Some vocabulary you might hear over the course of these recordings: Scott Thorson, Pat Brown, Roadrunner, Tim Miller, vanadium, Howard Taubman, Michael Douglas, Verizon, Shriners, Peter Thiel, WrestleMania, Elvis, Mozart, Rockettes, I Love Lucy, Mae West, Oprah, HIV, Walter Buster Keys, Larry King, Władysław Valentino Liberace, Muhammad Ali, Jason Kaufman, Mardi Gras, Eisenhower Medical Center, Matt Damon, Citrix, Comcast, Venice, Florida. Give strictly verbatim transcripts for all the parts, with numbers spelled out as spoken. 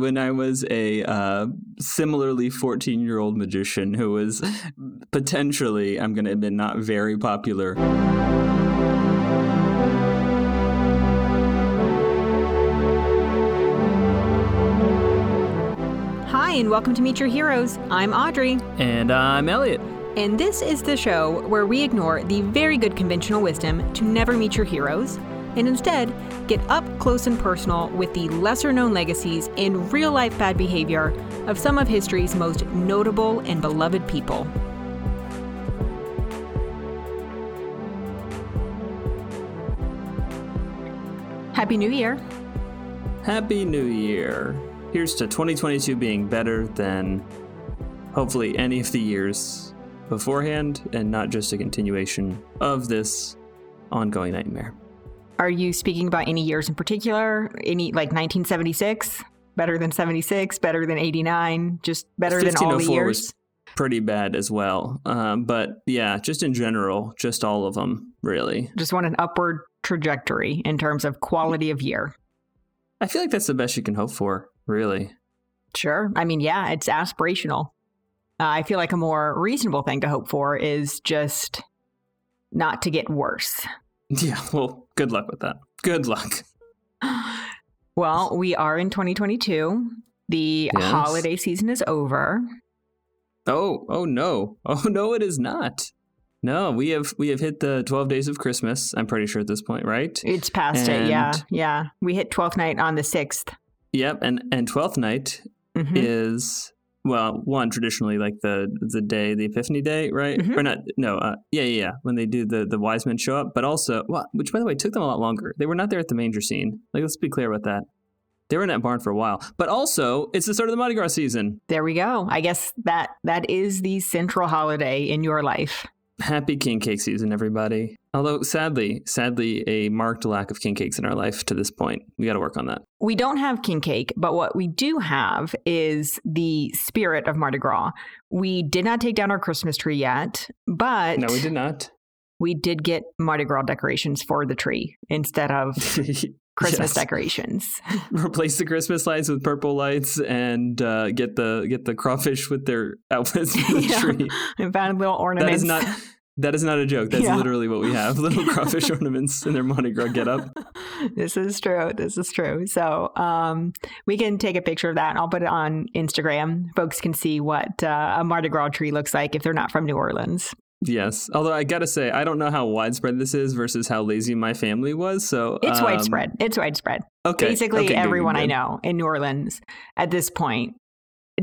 when I was a uh, similarly fourteen-year-old magician who was potentially, I'm going to admit, not very popular. Hi, and welcome to Meet Your Heroes. I'm Audrey. And I'm Elliot. And this is the show where we ignore the very good conventional wisdom to never meet your heroes, and instead get up close and personal with the lesser-known legacies and real-life bad behavior of some of history's most notable and beloved people. Happy New Year. Happy New Year. Here's to twenty twenty-two being better than hopefully any of the years beforehand, and not just a continuation of this ongoing nightmare. Are you speaking about any years in particular? Any, like nineteen seventy-six? Better than seventy-six? Better than eighty-nine? Just better than all the years? fifteen oh four was pretty bad as well. Um, but yeah, just in general, just all of them, really. Just want an upward trajectory in terms of quality of year. I feel like that's the best you can hope for, really. Sure. I mean, yeah, it's aspirational. Uh, I feel like a more reasonable thing to hope for is just not to get worse. Yeah, well, good luck with that. Good luck. Well, we are in twenty twenty-two. The yes. holiday season is over. Oh, oh no. Oh no, it is not. No, we have we have hit the twelve days of Christmas, I'm pretty sure at this point, right? It's past and, it, yeah, yeah. We hit twelfth night on the sixth. Yep, and, and twelfth night mm-hmm. is, well, one, traditionally like the, the day, the Epiphany Day, right? Mm-hmm. Or not, no, uh, yeah, yeah, yeah, when they do the, the wise men show up, but also, well, which by the way, took them a lot longer. They were not there at the manger scene. Like, let's be clear about that. They were in that barn for a while, but also it's the start of the Mardi Gras season. There we go. I guess that that is the central holiday in your life. Happy king cake season, everybody. Although, sadly, sadly, a marked lack of king cakes in our life to this point. We got to work on that. We don't have king cake, but what we do have is the spirit of Mardi Gras. We did not take down our Christmas tree yet, but... No, we did not. We did get Mardi Gras decorations for the tree instead of Christmas yes. decorations. Replace the Christmas lights with purple lights and uh, get the get the crawfish with their outfits for the yeah. tree. And found little ornaments. That is not... That is not a joke. That's yeah. literally what we have. Little crawfish ornaments in their Mardi Gras getup. This is true. This is true. So um, we can take a picture of that. And I'll put it on Instagram. Folks can see what uh, a Mardi Gras tree looks like if they're not from New Orleans. Yes. Although I got to say, I don't know how widespread this is versus how lazy my family was. So it's um, widespread. It's widespread. Okay. Basically, okay, everyone good, good. I know in New Orleans at this point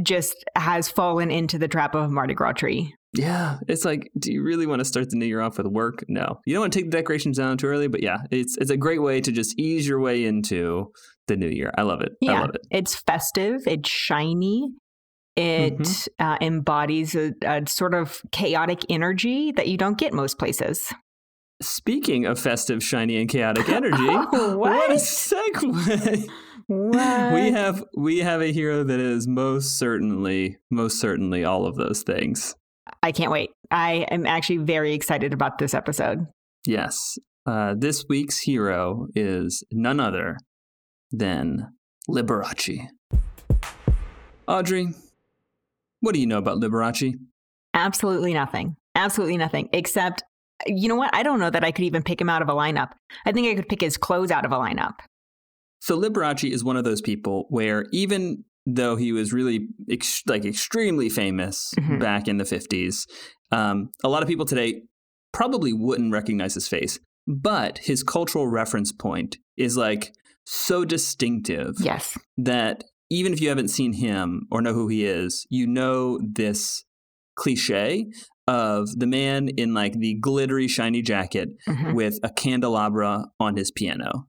just has fallen into the trap of a Mardi Gras tree. Yeah, it's like, do you really want to start the new year off with work? No. You don't want to take the decorations down too early, but yeah, it's it's a great way to just ease your way into the new year. I love it. Yeah, I love it. It's festive. It's shiny. It mm-hmm. uh, embodies a, a sort of chaotic energy that you don't get most places. Speaking of festive, shiny, and chaotic energy, oh, what? what a segue. What? We have, we have a hero that is most certainly, most certainly all of those things. I can't wait. I am actually very excited about this episode. Yes. Uh, this week's hero is none other than Liberace. Audrey, what do you know about Liberace? Absolutely nothing. Absolutely nothing. Except, you know what? I don't know that I could even pick him out of a lineup. I think I could pick his clothes out of a lineup. So Liberace is one of those people where even... though he was really ex- like extremely famous mm-hmm. back in the fifties. Um, a lot of people today probably wouldn't recognize his face, but his cultural reference point is like so distinctive yes. that even if you haven't seen him or know who he is, you know this cliche of the man in like the glittery shiny jacket mm-hmm. with a candelabra on his piano.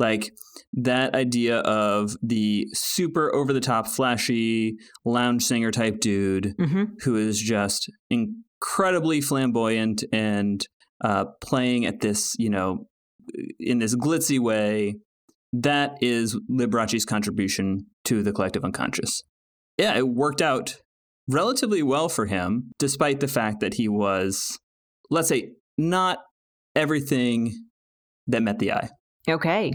Like that idea of the super over-the-top, flashy, lounge singer type dude mm-hmm. who is just incredibly flamboyant and uh, playing at this, you know, in this glitzy way. That is Liberace's contribution to the collective unconscious. Yeah, it worked out relatively well for him, despite the fact that he was, let's say, not everything that met the eye. Okay.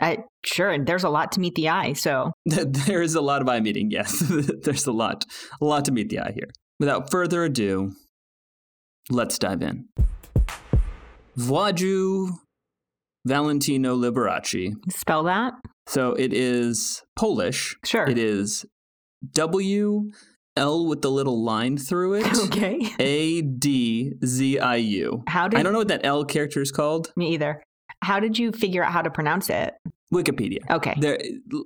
I, sure. And there's a lot to meet the eye. So there is a lot of eye meeting. Yes, there's a lot, a lot to meet the eye here. Without further ado, let's dive in. Władysław Valentino Liberace. Spell that. So it is Polish. Sure. It is W L with the little line through it. Okay. A D Z I U. How did I don't know what that L character is called. Me either. How did you figure out how to pronounce it? Wikipedia. Okay. They're,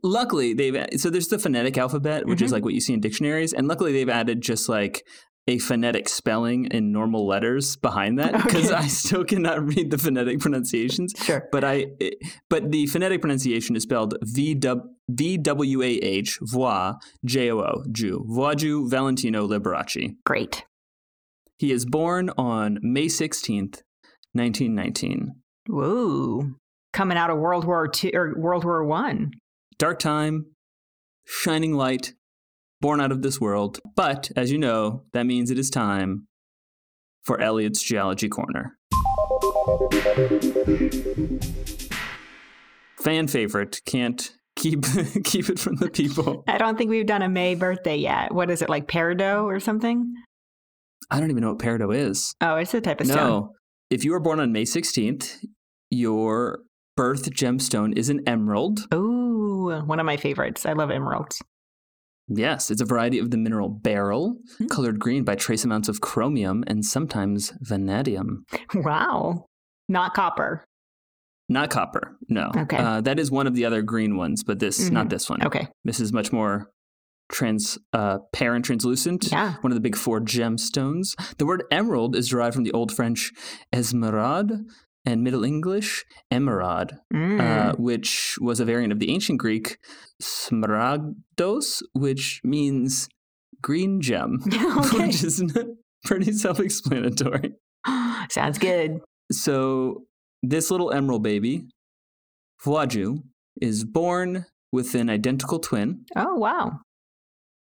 luckily, they've so there's the phonetic alphabet, which mm-hmm. is like what you see in dictionaries, and luckily they've added just like a phonetic spelling in normal letters behind that, because okay. I still cannot read the phonetic pronunciations. Sure. But I, it, but the phonetic pronunciation is spelled V W A H, Voix, J O O, Jew. Władysław Valentino Liberace. Great. He is born on May sixteenth, nineteen nineteen. Whoa. Coming out of World War Two or World War One. Dark time, shining light. Born out of this world, but as you know, that means it is time for Elliot's Geology Corner. Fan favorite, can't keep keep it from the people. I don't think we've done a May birthday yet. What is it, like peridot or something? I don't even know what peridot is. Oh, it's a type of stone. No, if you were born on May sixteenth, your birth gemstone is an emerald. Oh, one of my favorites. I love emeralds. Yes, it's a variety of the mineral beryl, mm-hmm. colored green by trace amounts of chromium and sometimes vanadium. Wow. Not copper. Not copper, no. Okay. Uh, that is one of the other green ones, but this, mm-hmm. not this one. Okay. This is much more trans, uh, parent translucent, yeah. one of the big four gemstones. The word emerald is derived from the Old French esmeraude and Middle English emerald, mm. uh, which was a variant of the ancient Greek smaragdos, which means green gem, okay. which is pretty self-explanatory. Sounds good. So this little emerald baby, Władysław, is born with an identical twin. Oh, wow.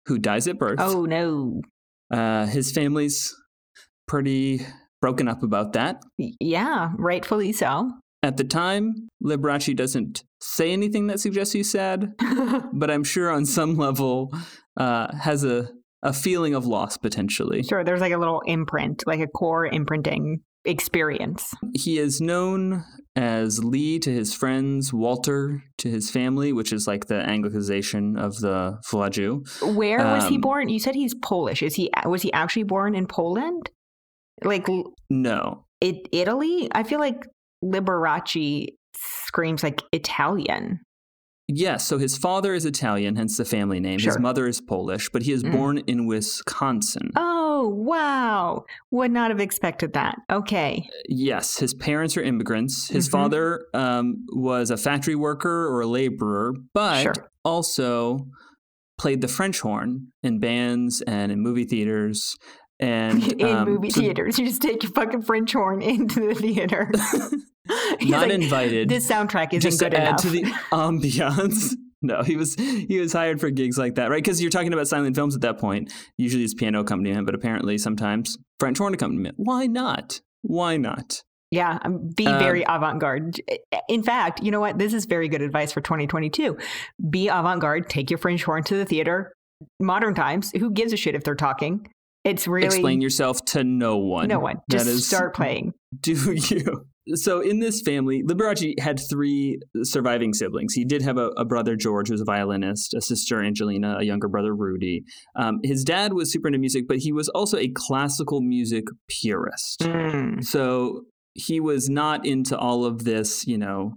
Who dies at birth. Oh, no. Uh, his family's pretty... broken up about that. Yeah, rightfully so. At the time, Liberace doesn't say anything that suggests he's sad, but I'm sure on some level uh, has a, a feeling of loss potentially. Sure, there's like a little imprint, like a core imprinting experience. He is known as Lee to his friends, Walter to his family, which is like the Anglicization of the Władysław. Where um, was he born? You said he's Polish. Is he was he actually born in Poland? Like no, it Italy. I feel like Liberace screams like Italian. Yes. Yeah, so his father is Italian, hence the family name. Sure. His mother is Polish, but he is mm. born in Wisconsin. Oh wow! Would not have expected that. Okay. Yes, his parents are immigrants. His mm-hmm. father um, was a factory worker or a laborer, but sure. also played the French horn in bands and in movie theaters. And in um, movie theaters, so, you just take your fucking French horn into the theater. Not like, invited. This soundtrack isn't just good to enough. Add to the ambiance. No, he was he was hired for gigs like that, right? Because you're talking about silent films at that point. Usually it's piano accompaniment, but apparently sometimes French horn accompaniment. Why not? Why not? Yeah, be very um, avant-garde. In fact, you know what? This is very good advice for twenty twenty-two. Be avant-garde. Take your French horn to the theater. Modern times, who gives a shit if they're talking? It's really... Explain yourself to no one. No one. Just is, start playing. Do you? So in this family, Liberace had three surviving siblings. He did have a, a brother, George, who was a violinist, a sister, Angelina, a younger brother, Rudy. Um, his dad was super into music, but he was also a classical music purist. Mm. So he was not into all of this, you know,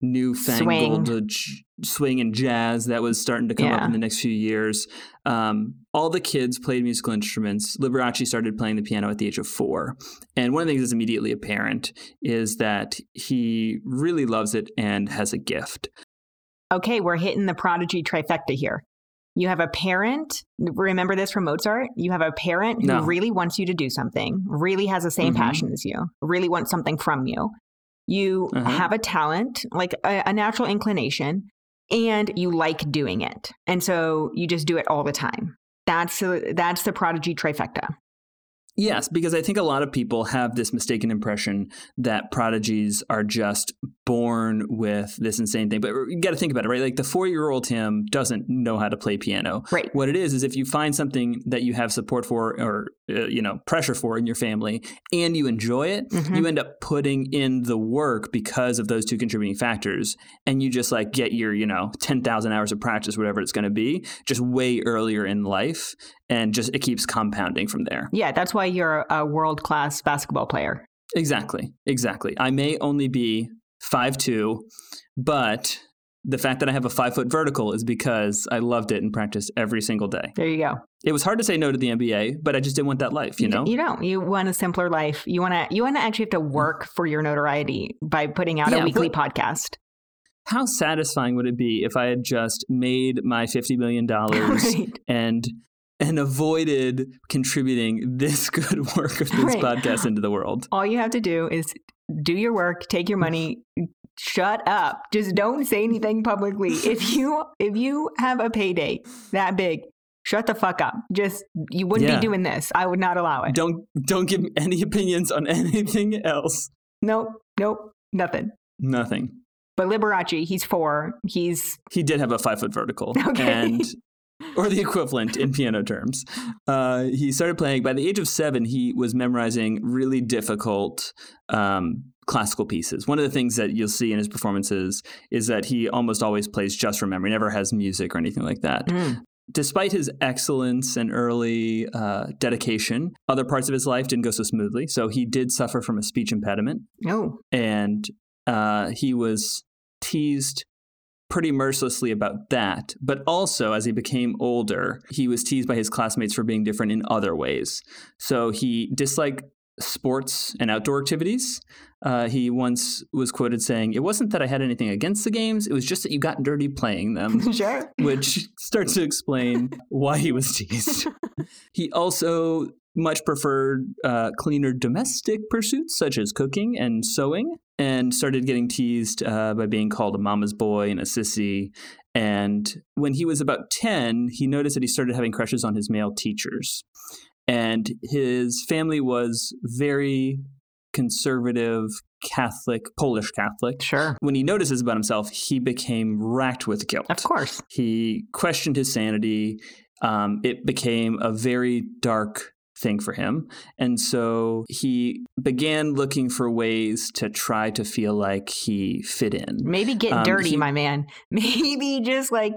newfangled swing. J- swing and jazz that was starting to come yeah. up in the next few years. Um, all the kids played musical instruments. Liberace started playing the piano at the age of four. And one of the things that's immediately apparent is that he really loves it and has a gift. Okay, we're hitting the prodigy trifecta here. You have a parent, remember this from Mozart, you have a parent who no. really wants you to do something, really has the same mm-hmm. passion as you, really wants something from you. You uh-huh. have a talent, like a, a natural inclination, and you like doing it. And so you just do it all the time. That's, a, that's the prodigy trifecta. Yes, because I think a lot of people have this mistaken impression that prodigies are just born with this insane thing. But you got to think about it, right? Like the four-year-old him doesn't know how to play piano. Right. What it is is if you find something that you have support for or, uh, you know, pressure for in your family and you enjoy it, mm-hmm. you end up putting in the work because of those two contributing factors. And you just like get your, you know, ten thousand hours of practice, whatever it's going to be, just way earlier in life. And just it keeps compounding from there. Yeah, that's why you're a world-class basketball player. Exactly, exactly. I may only be five foot two, but the fact that I have a five-foot vertical is because I loved it and practiced every single day. There you go. It was hard to say no to the N B A, but I just didn't want that life, you know? You don't. You want a simpler life. You want to You want to actually have to work for your notoriety by putting out yeah, a weekly but- podcast. How satisfying would it be if I had just made my fifty million dollars right. and... and avoided contributing this good work of this right. podcast into the world? All you have to do is do your work, take your money, shut up. Just don't say anything publicly. If you if you have a payday that big, shut the fuck up. Just you wouldn't yeah. be doing this. I would not allow it. Don't don't give me any opinions on anything else. Nope. Nope. Nothing. Nothing. But Liberace, he's four. He's He did have a five foot vertical. Okay. And or the equivalent in piano terms. Uh, he started playing. By the age of seven, he was memorizing really difficult um, classical pieces. One of the things that you'll see in his performances is that he almost always plays just from memory, never has music or anything like that. Mm. Despite his excellence and early uh, dedication, other parts of his life didn't go so smoothly. So he did suffer from a speech impediment. Oh. And uh, he was teased pretty mercilessly about that. But also, as he became older, he was teased by his classmates for being different in other ways. So he disliked sports and outdoor activities. Uh, he once was quoted saying, "It wasn't that I had anything against the games. It was just that you got dirty playing them." Sure. Which starts to explain why he was teased. He also much preferred uh, cleaner domestic pursuits such as cooking and sewing, and started getting teased uh, by being called a mama's boy and a sissy. And when he was about ten, he noticed that he started having crushes on his male teachers. And his family was very conservative Catholic, Polish Catholic. Sure. When he notices about himself, he became racked with guilt. Of course. He questioned his sanity. Um, it became a very dark thing for him. And so he began looking for ways to try to feel like he fit in. Maybe get um, dirty, he, my man. Maybe just like,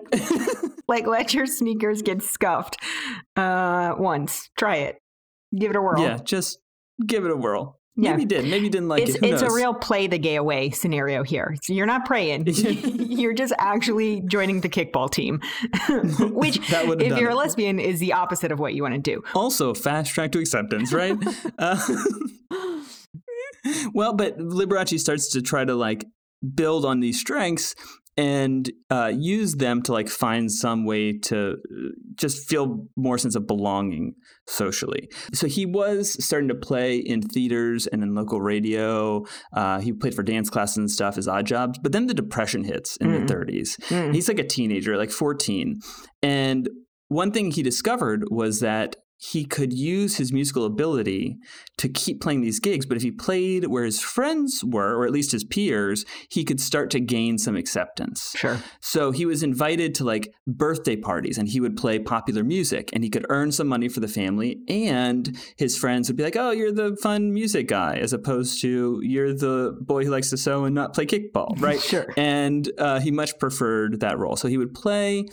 like let your sneakers get scuffed uh, once. Try it. Give it a whirl. Yeah, just give it a whirl. Yeah. Maybe he did. Maybe he didn't like it's, it. Who it's knows? A real play the gay away scenario here. So you're not praying. You're just actually joining the kickball team, which that if done you're it. A lesbian is the opposite of what you want to do. Also, fast track to acceptance, right? uh, well, but Liberace starts to try to like build on these strengths and uh, use them to like find some way to just feel more sense of belonging socially. So he was starting to play in theaters and in local radio. Uh, he played for dance classes and stuff as odd jobs. But then the depression hits in mm. the thirties. Mm. He's like a teenager, like fourteen. And one thing he discovered was that he could use his musical ability to keep playing these gigs, but if he played where his friends were, or at least his peers, he could start to gain some acceptance. Sure. So he was invited to like birthday parties and he would play popular music and he could earn some money for the family, and his friends would be like, "Oh, you're the fun music guy," as opposed to "You're the boy who likes to sew and not play kickball," right? Sure. And uh, he much preferred that role. So he would play,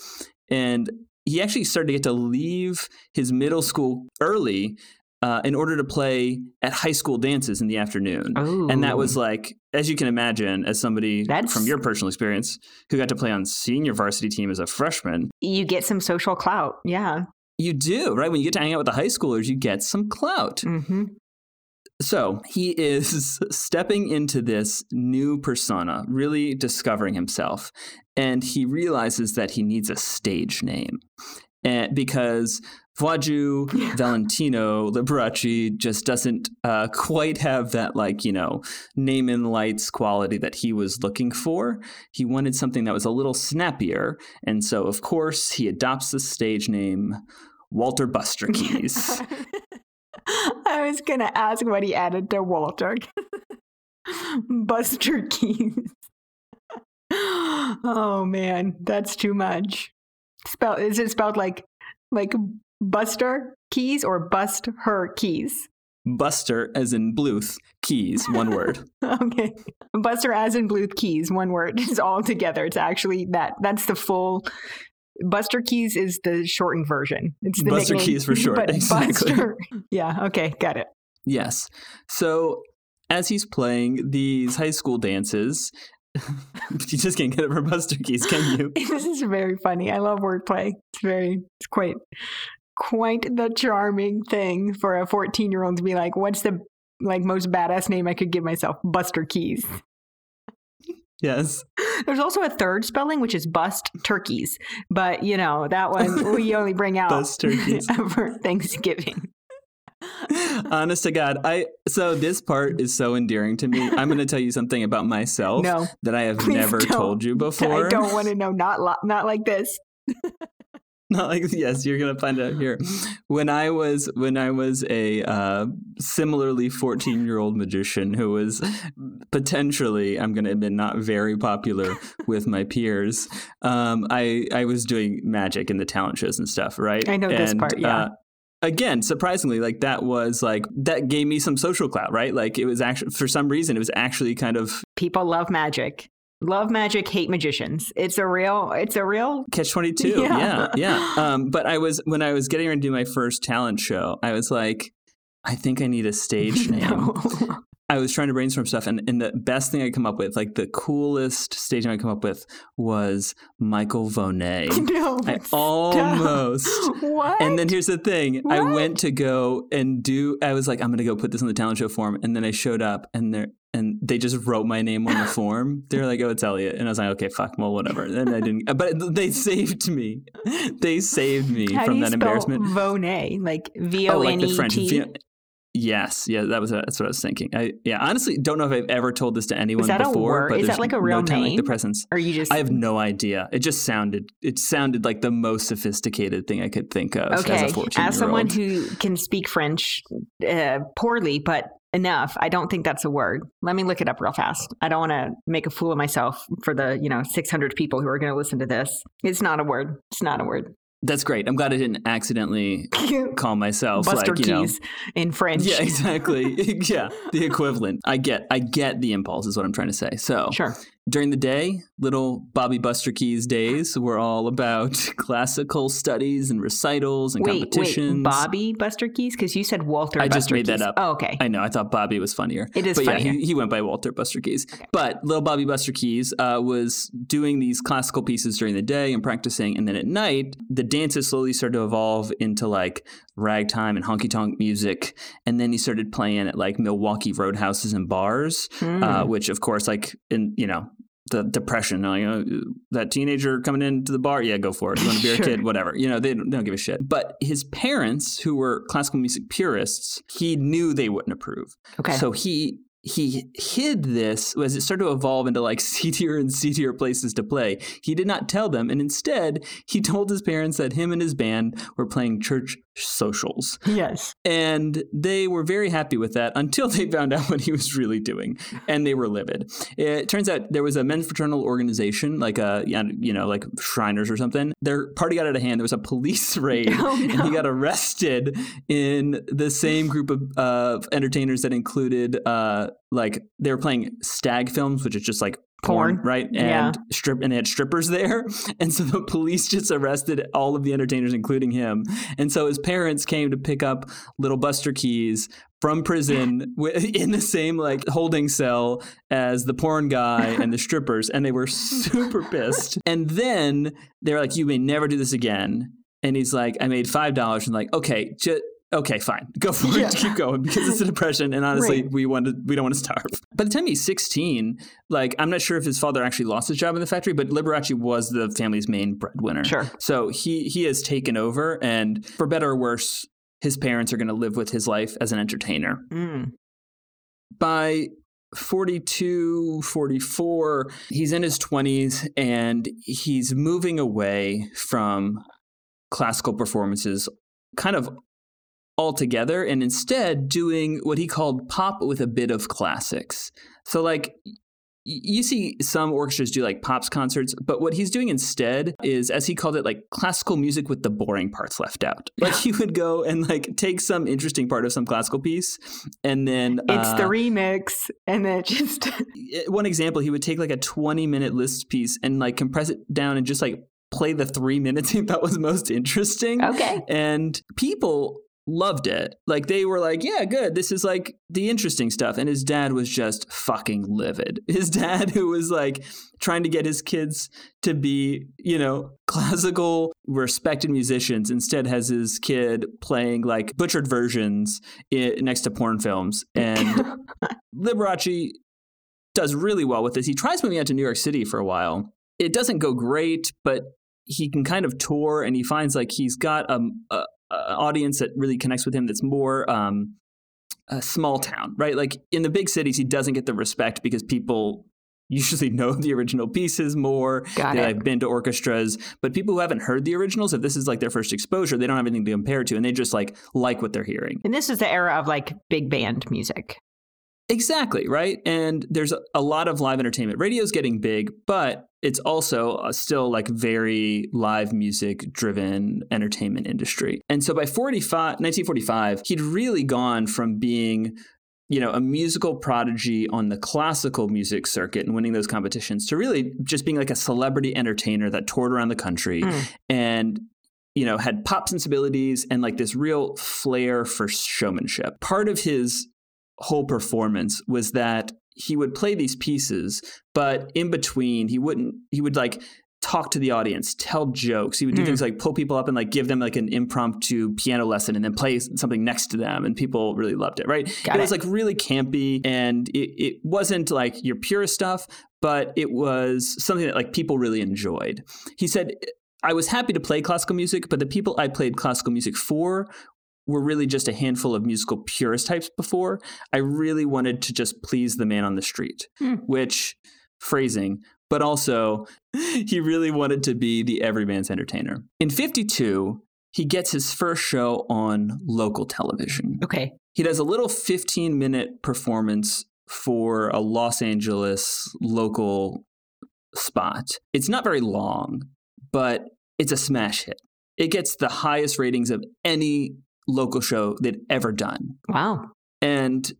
and he actually started to get to leave his middle school early uh, in order to play at high school dances in the afternoon. Ooh. And that was like, as you can imagine, as somebody That's... from your personal experience who got to play on senior varsity team as a freshman. You get some social clout. Yeah. You do, right? When you get to hang out with the high schoolers, you get some clout. Mm-hmm. So he is stepping into this new persona, really discovering himself. And he realizes that he needs a stage name, and because Voidu yeah. Valentino Liberace just doesn't uh, quite have that, like, you know, name in lights quality that he was looking for. He wanted something that was a little snappier. And so, of course, he adopts the stage name Walter Buster Keys. I was going to ask what he added to Walter Buster Keys. Oh, man, that's too much. Spell, is it spelled like like Buster Keys or Bust Her Keys? Buster as in Bluth, Keys, one word. Okay. Buster as in Bluth, Keys, one word. It's all together. It's actually that. That's the full. Buster Keys is the shortened version. It's the Buster nickname, Keys for short. But exactly. Buster. Yeah. Okay. Got it. Yes. So as he's playing these high school dances, you just can't get over Buster Keys, can you? This is very funny. I love wordplay. It's very, it's quite, quite the charming thing for a fourteen-year-old to be like, "What's the like most badass name I could give myself? Buster Keys." Yes. There's also a third spelling, which is bust turkeys, but you know that one we only bring out bust turkeys for Thanksgiving. Honest to God, I so this part is so endearing to me. I'm going to tell you something about myself no, that I have never don't. told you before. I don't want to know. Not lo- not like this. Not like yes, you're going to find out here. When I was when I was a uh, similarly fourteen-year-old magician who was potentially, I'm going to admit, not very popular with my peers. Um, I I was doing magic in the talent shows and stuff, right? I know and, this part, yeah. Uh, Again, surprisingly, like that was like that gave me some social clout, right? Like it was actually for some reason, it was actually kind of people love magic, love magic, hate magicians. It's a real it's a real catch twenty-two. Yeah. Yeah. yeah. Um, but I was when I was getting ready to do my first talent show, I was like, I think I need a stage name. No. I was trying to brainstorm stuff, and, and the best thing I come up with, like the coolest stage name I come up with, was Michael Vonet. No, I almost. What? And then here's the thing: what? I went to go and do. I was like, I'm going to go put this on the talent show form, and then I showed up, and there, and they just wrote my name on the form. They're like, "Oh, it's Elliot," and I was like, "Okay, fuck, well, whatever." And I didn't, but they saved me. They saved me How from do you that spell embarrassment. Vonet, like V O N E T. Yes. Yeah, that was that's what I was thinking. I, yeah, honestly, don't know if I've ever told this to anyone before. Is that before, a word? But is that like a real no name? Like the presence. Or you just? I have no idea. It just sounded. It sounded like the most sophisticated thing I could think of. Okay. As a fourteen-year-old. As someone who can speak French uh, poorly, but enough, I don't think that's a word. Let me look it up real fast. I don't want to make a fool of myself for the you know six hundred people who are going to listen to this. It's not a word. It's not a word. That's great. I'm glad I didn't accidentally call myself Buster like, you Keys know, in French. Yeah, exactly. Yeah, the equivalent. I get I get the impulse is what I'm trying to say. So sure. During the day, little Bobby Buster Keys days were all about classical studies and recitals and wait, competitions. Wait, Bobby Buster Keys? Because you said Walter I Buster Keys. I just made Keys. that up. Oh, okay. I know. I thought Bobby was funnier. It is but funnier. But yeah, he, he went by Walter Buster Keys. Okay. But little Bobby Buster Keys uh, was doing these classical pieces during the day and practicing. And then at night, the dances slowly started to evolve into like ragtime and honky-tonk music. And then he started playing at like Milwaukee roadhouses and bars, mm. uh, which of course like, in you know, the depression, you know, that teenager coming into the bar, yeah, go for it. You want to be sure. a kid, whatever. You know, they don't, they don't give a shit. But his parents, who were classical music purists, he knew they wouldn't approve. Okay. So he he hid this as it started to evolve into like seedier and seedier places to play. He did not tell them. And instead, he told his parents that him and his band were playing church socials. Yes. And they were very happy with that until they found out what he was really doing. And they were livid. It turns out there was a men's fraternal organization, like a, you know, like Shriners or something. Their party got out of hand. There was a police raid. Oh, no. And he got arrested in the same group of uh, entertainers that included uh, like they were playing stag films, which is just like Porn, porn, right? And yeah. strip, and they had strippers there. And so the police just arrested all of the entertainers, including him. And so his parents came to pick up little Buster Keys from prison in the same like holding cell as the porn guy and the strippers. And they were super pissed. And then they're like, you may never do this again. And he's like, I made five dollars. And like, okay, just. Okay, fine. Go for it. Yeah. Keep going because it's a depression, and honestly, right. we want to. We don't want to starve. By the time he's sixteen, like I'm not sure if his father actually lost his job in the factory, but Liberace was the family's main breadwinner. Sure. So he he has taken over, and for better or worse, his parents are going to live with his life as an entertainer. Mm. By forty-two, forty-four, he's in his twenties, and he's moving away from classical performances, kind of. altogether and instead doing what he called pop with a bit of classics. So like you see some orchestras do like pops concerts, but what he's doing instead is, as he called it, like classical music with the boring parts left out. Like he would go and like take some interesting part of some classical piece and then it's uh, the remix. And then just one example, he would take like a twenty minute Liszt piece and like compress it down and just like play the three minutes he thought was most interesting. Okay. And people loved it. Like they were like, yeah, good. This is like the interesting stuff. And his dad was just fucking livid. His dad, who was like trying to get his kids to be, you know, classical, respected musicians, instead has his kid playing like butchered versions in, next to porn films. And Liberace does really well with this. He tries moving out to New York City for a while. It doesn't go great, but he can kind of tour, and he finds like he's got a, a Uh, audience that really connects with him that's more um, a small town, right? Like in the big cities, he doesn't get the respect because people usually know the original pieces more. Got they, it. I've been to orchestras, but people who haven't heard the originals, if this is like their first exposure, they don't have anything to compare to, and they just like like what they're hearing. And this is the era of like big band music. Exactly, right? And there's a lot of live entertainment. Radio's getting big, but it's also still like very live music driven entertainment industry. And so by nineteen forty-five, he'd really gone from being, you know, a musical prodigy on the classical music circuit and winning those competitions to really just being like a celebrity entertainer that toured around the country mm. and you know, had pop sensibilities and like this real flair for showmanship. Part of his whole performance was that he would play these pieces, but in between he wouldn't, he would like talk to the audience, tell jokes. He would do mm. things like pull people up and like give them like an impromptu piano lesson and then play something next to them. And people really loved it, right? Got it, it was like really campy, and it, it wasn't like your purest stuff, but it was something that like people really enjoyed. He said, I was happy to play classical music, but the people I played classical music for were really just a handful of musical purist types before. I really wanted to just please the man on the street, mm. which phrasing, but also he really wanted to be the everyman's entertainer. In fifty-two, he gets his first show on local television. Okay. He does a little fifteen minute performance for a Los Angeles local spot. It's not very long, but it's a smash hit. It gets the highest ratings of any local show they'd ever done. Wow. And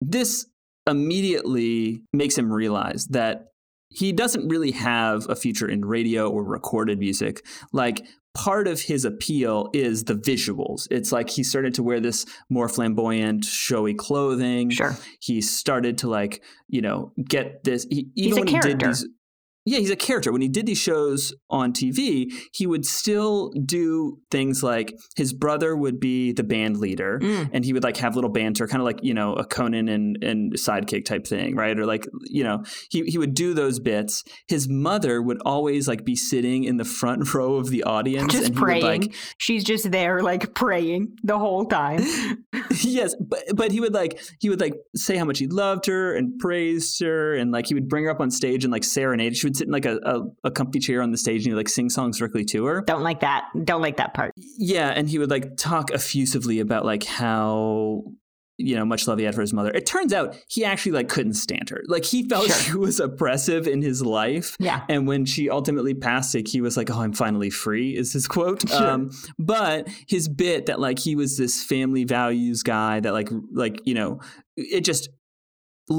this immediately makes him realize that he doesn't really have a future in radio or recorded music. Like part of his appeal is the visuals. It's like he started to wear this more flamboyant, showy clothing. Sure. He started to like, you know, get this. He, even He's a when character. He did these, Yeah, he's a character. When he did these shows on T V, he would still do things like his brother would be the band leader mm. and he would like have little banter, kind of like, you know, a Conan and, and sidekick type thing, right? Or like, you know, he, he would do those bits. His mother would always like be sitting in the front row of the audience. Just and he praying. Would, like, she's just there like praying the whole time. Yes. But, but he would like, he would like say how much he loved her and praised her, and like he would bring her up on stage and like serenade. She would sit in like a, a, a comfy chair on the stage and you like sing songs directly to her. Don't like that. Don't like that part. Yeah. And he would like talk effusively about like how, you know, much love he had for his mother. It turns out he actually like couldn't stand her. Like he felt sure. she was oppressive in his life. Yeah. And when she ultimately passed sick, he was like, oh, I'm finally free, is his quote. Sure. Um, but his bit that like he was this family values guy that like, like, you know, it just,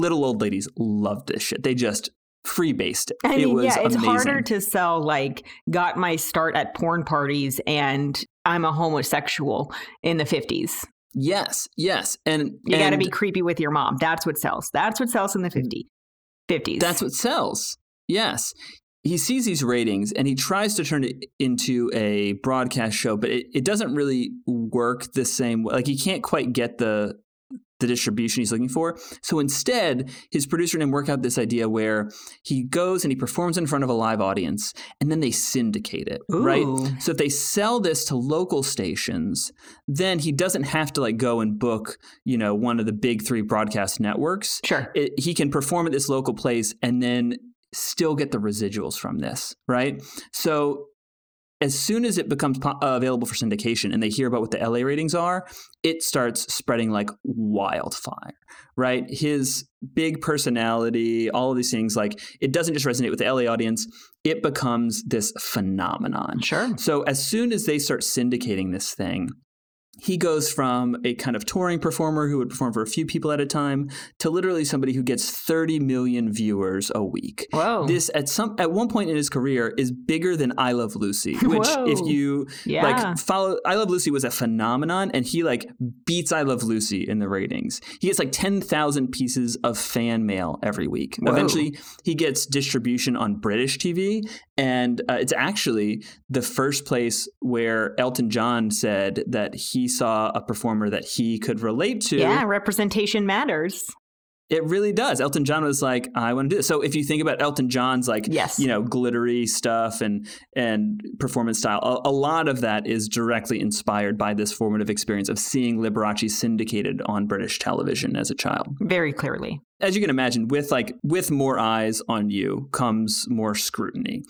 little old ladies loved this shit. They just free based. I mean, it was yeah, it's amazing. Harder to sell like got my start at porn parties and I'm a homosexual in the fifties. Yes, yes. And you got to be creepy with your mom. That's what sells. That's what sells in the fifties. That's what sells. Yes. He sees these ratings and he tries to turn it into a broadcast show, but it, it doesn't really work the same way. Like he can't quite get the the distribution he's looking for. So instead, his producer and him work out this idea where he goes and he performs in front of a live audience and then they syndicate it, Ooh. Right? So if they sell this to local stations, then he doesn't have to like go and book, you know, one of the big three broadcast networks. Sure. It, he can perform at this local place and then still get the residuals from this, right? So as soon as it becomes po- uh, available for syndication and they hear about what the L A ratings are, it starts spreading like wildfire, right? His big personality, all of these things, like it doesn't just resonate with the L A audience. It becomes this phenomenon. Sure. So as soon as they start syndicating this thing, he goes from a kind of touring performer who would perform for a few people at a time to literally somebody who gets thirty million viewers a week. Whoa. This at some at one point in his career is bigger than I Love Lucy, which Whoa. if you yeah. like follow, I Love Lucy was a phenomenon, and he like beats I Love Lucy in the ratings. He gets like ten thousand pieces of fan mail every week. Whoa. Eventually, he gets distribution on British T V, and uh, it's actually the first place where Elton John said that he He saw a performer that he could relate to. Yeah, representation matters. It really does. Elton John was like, I want to do this. So if you think about Elton John's like, yes. you know, glittery stuff and and performance style, a, a lot of that is directly inspired by this formative experience of seeing Liberace syndicated on British television as a child. Very clearly. As you can imagine, with like with more eyes on you comes more scrutiny.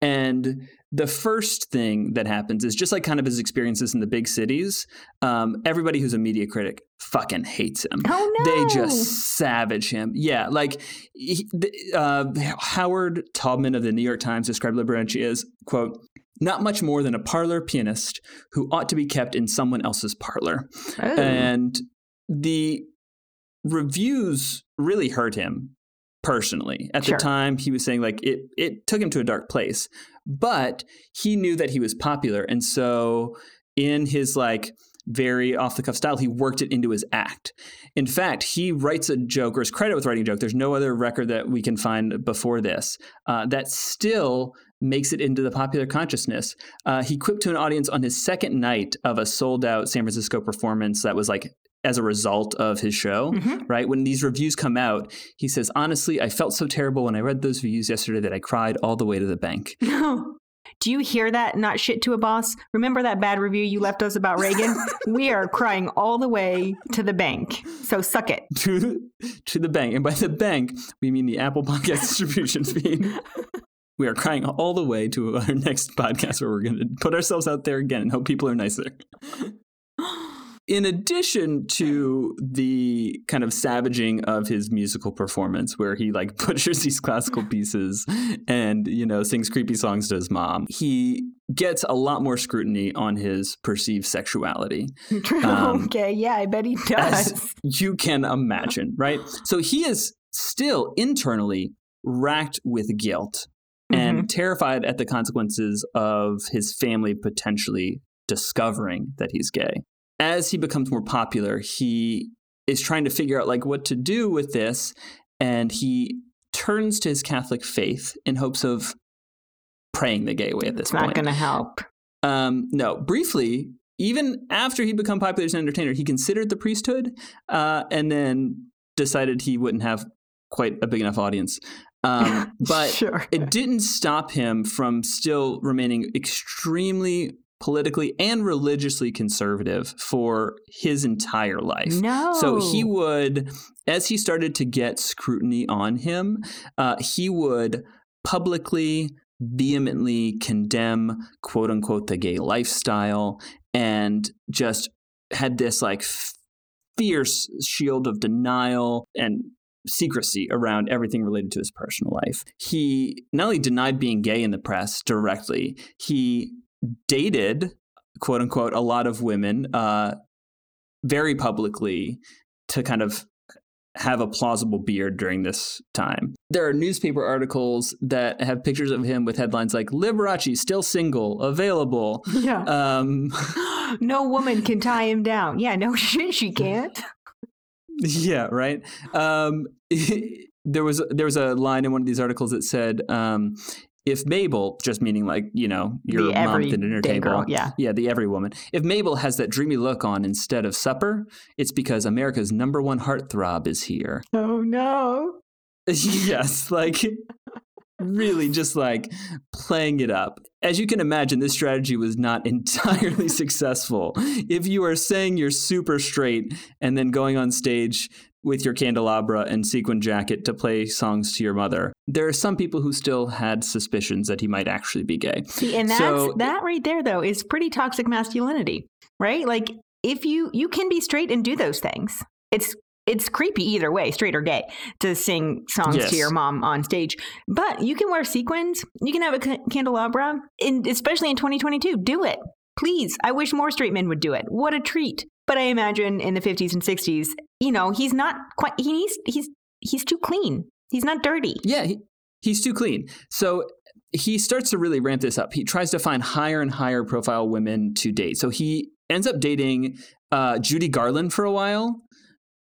And the first thing that happens is just like kind of his experiences in the big cities. Um, everybody who's a media critic fucking hates him. Oh, no. They just savage him. Yeah. Like he, uh, Howard Taubman of the New York Times described Liberace as, quote, not much more than a parlor pianist who ought to be kept in someone else's parlor. Oh. And the reviews really hurt him. Personally, at sure. the time, he was saying like it it took him to a dark place, but he knew that he was popular. And so in his like very off the cuff style, he worked it into his act. In fact, he writes a joke, or is credited with writing a joke. There's no other record that we can find before this uh, that still makes it into the popular consciousness. Uh, he quipped to an audience on his second night of a sold out San Francisco performance that was like as a result of his show, mm-hmm. right? When these reviews come out, he says, honestly, I felt so terrible when I read those reviews yesterday that I cried all the way to the bank. No. Do you hear that? Not shit to a boss. Remember that bad review you left us about Reagan? We are crying all the way to the bank. So suck it. To, to the bank. And by the bank, we mean the Apple Podcast distribution feed. We are crying all the way to our next podcast where we're going to put ourselves out there again and hope people are nicer. In addition to the kind of savaging of his musical performance where he like butchers these classical pieces and, you know, sings creepy songs to his mom, he gets a lot more scrutiny on his perceived sexuality. Um, okay. Yeah, I bet he does. As you can imagine, right? So he is still internally racked with guilt mm-hmm. and terrified at the consequences of his family potentially discovering that he's gay. As he becomes more popular, he is trying to figure out like what to do with this, and he turns to his Catholic faith in hopes of praying the gay away at this it's point. It's not going to help. Um, no. Briefly, even after he became popular as an entertainer, he considered the priesthood uh, and then decided he wouldn't have quite a big enough audience. Um, but sure. It didn't stop him from still remaining extremely politically and religiously conservative for his entire life. No. So he would, as he started to get scrutiny on him, uh, he would publicly, vehemently condemn, quote unquote, the gay lifestyle, and just had this like fierce shield of denial and secrecy around everything related to his personal life. He not only denied being gay in the press directly, he dated, quote unquote, a lot of women uh, very publicly to kind of have a plausible beard during this time. There are newspaper articles that have pictures of him with headlines like Liberace still single, available. Yeah. Um, no woman can tie him down. Yeah, no shit, she can't. Yeah, right. Um, there was there was a line in one of these articles that said, um, if Mabel, just meaning like, you know, your mom at the dinner table. Girl, yeah. Yeah, the every woman. If Mabel has that dreamy look on instead of supper, it's because America's number one heartthrob is here. Oh, no. Yes, like really just like playing it up. As you can imagine, this strategy was not entirely successful. If you are saying you're super straight and then going on stage with your candelabra and sequin jacket to play songs to your mother. There are some people who still had suspicions that he might actually be gay. See, and that's, so, that right there, though, is pretty toxic masculinity, right? Like, if you, you can be straight and do those things. It's it's creepy either way, straight or gay, to sing songs yes. to your mom on stage. But you can wear sequins. You can have a c- candelabra, and especially in twenty twenty-two. Do it. Please. I wish more straight men would do it. What a treat. But I imagine in the fifties and sixties, you know, he's not quite, he needs, he's, he's too clean. He's not dirty. Yeah, he, he's too clean. So he starts to really ramp this up. He tries to find higher and higher profile women to date. So he ends up dating uh, Judy Garland for a while,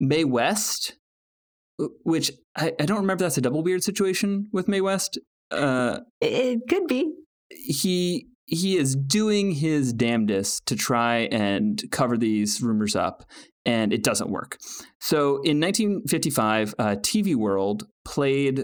Mae West, which I, I don't remember if that's a double beard situation with Mae West. Uh, it could be. He... He is doing his damnedest to try and cover these rumors up, and it doesn't work. So in nineteen fifty-five, uh, T V World played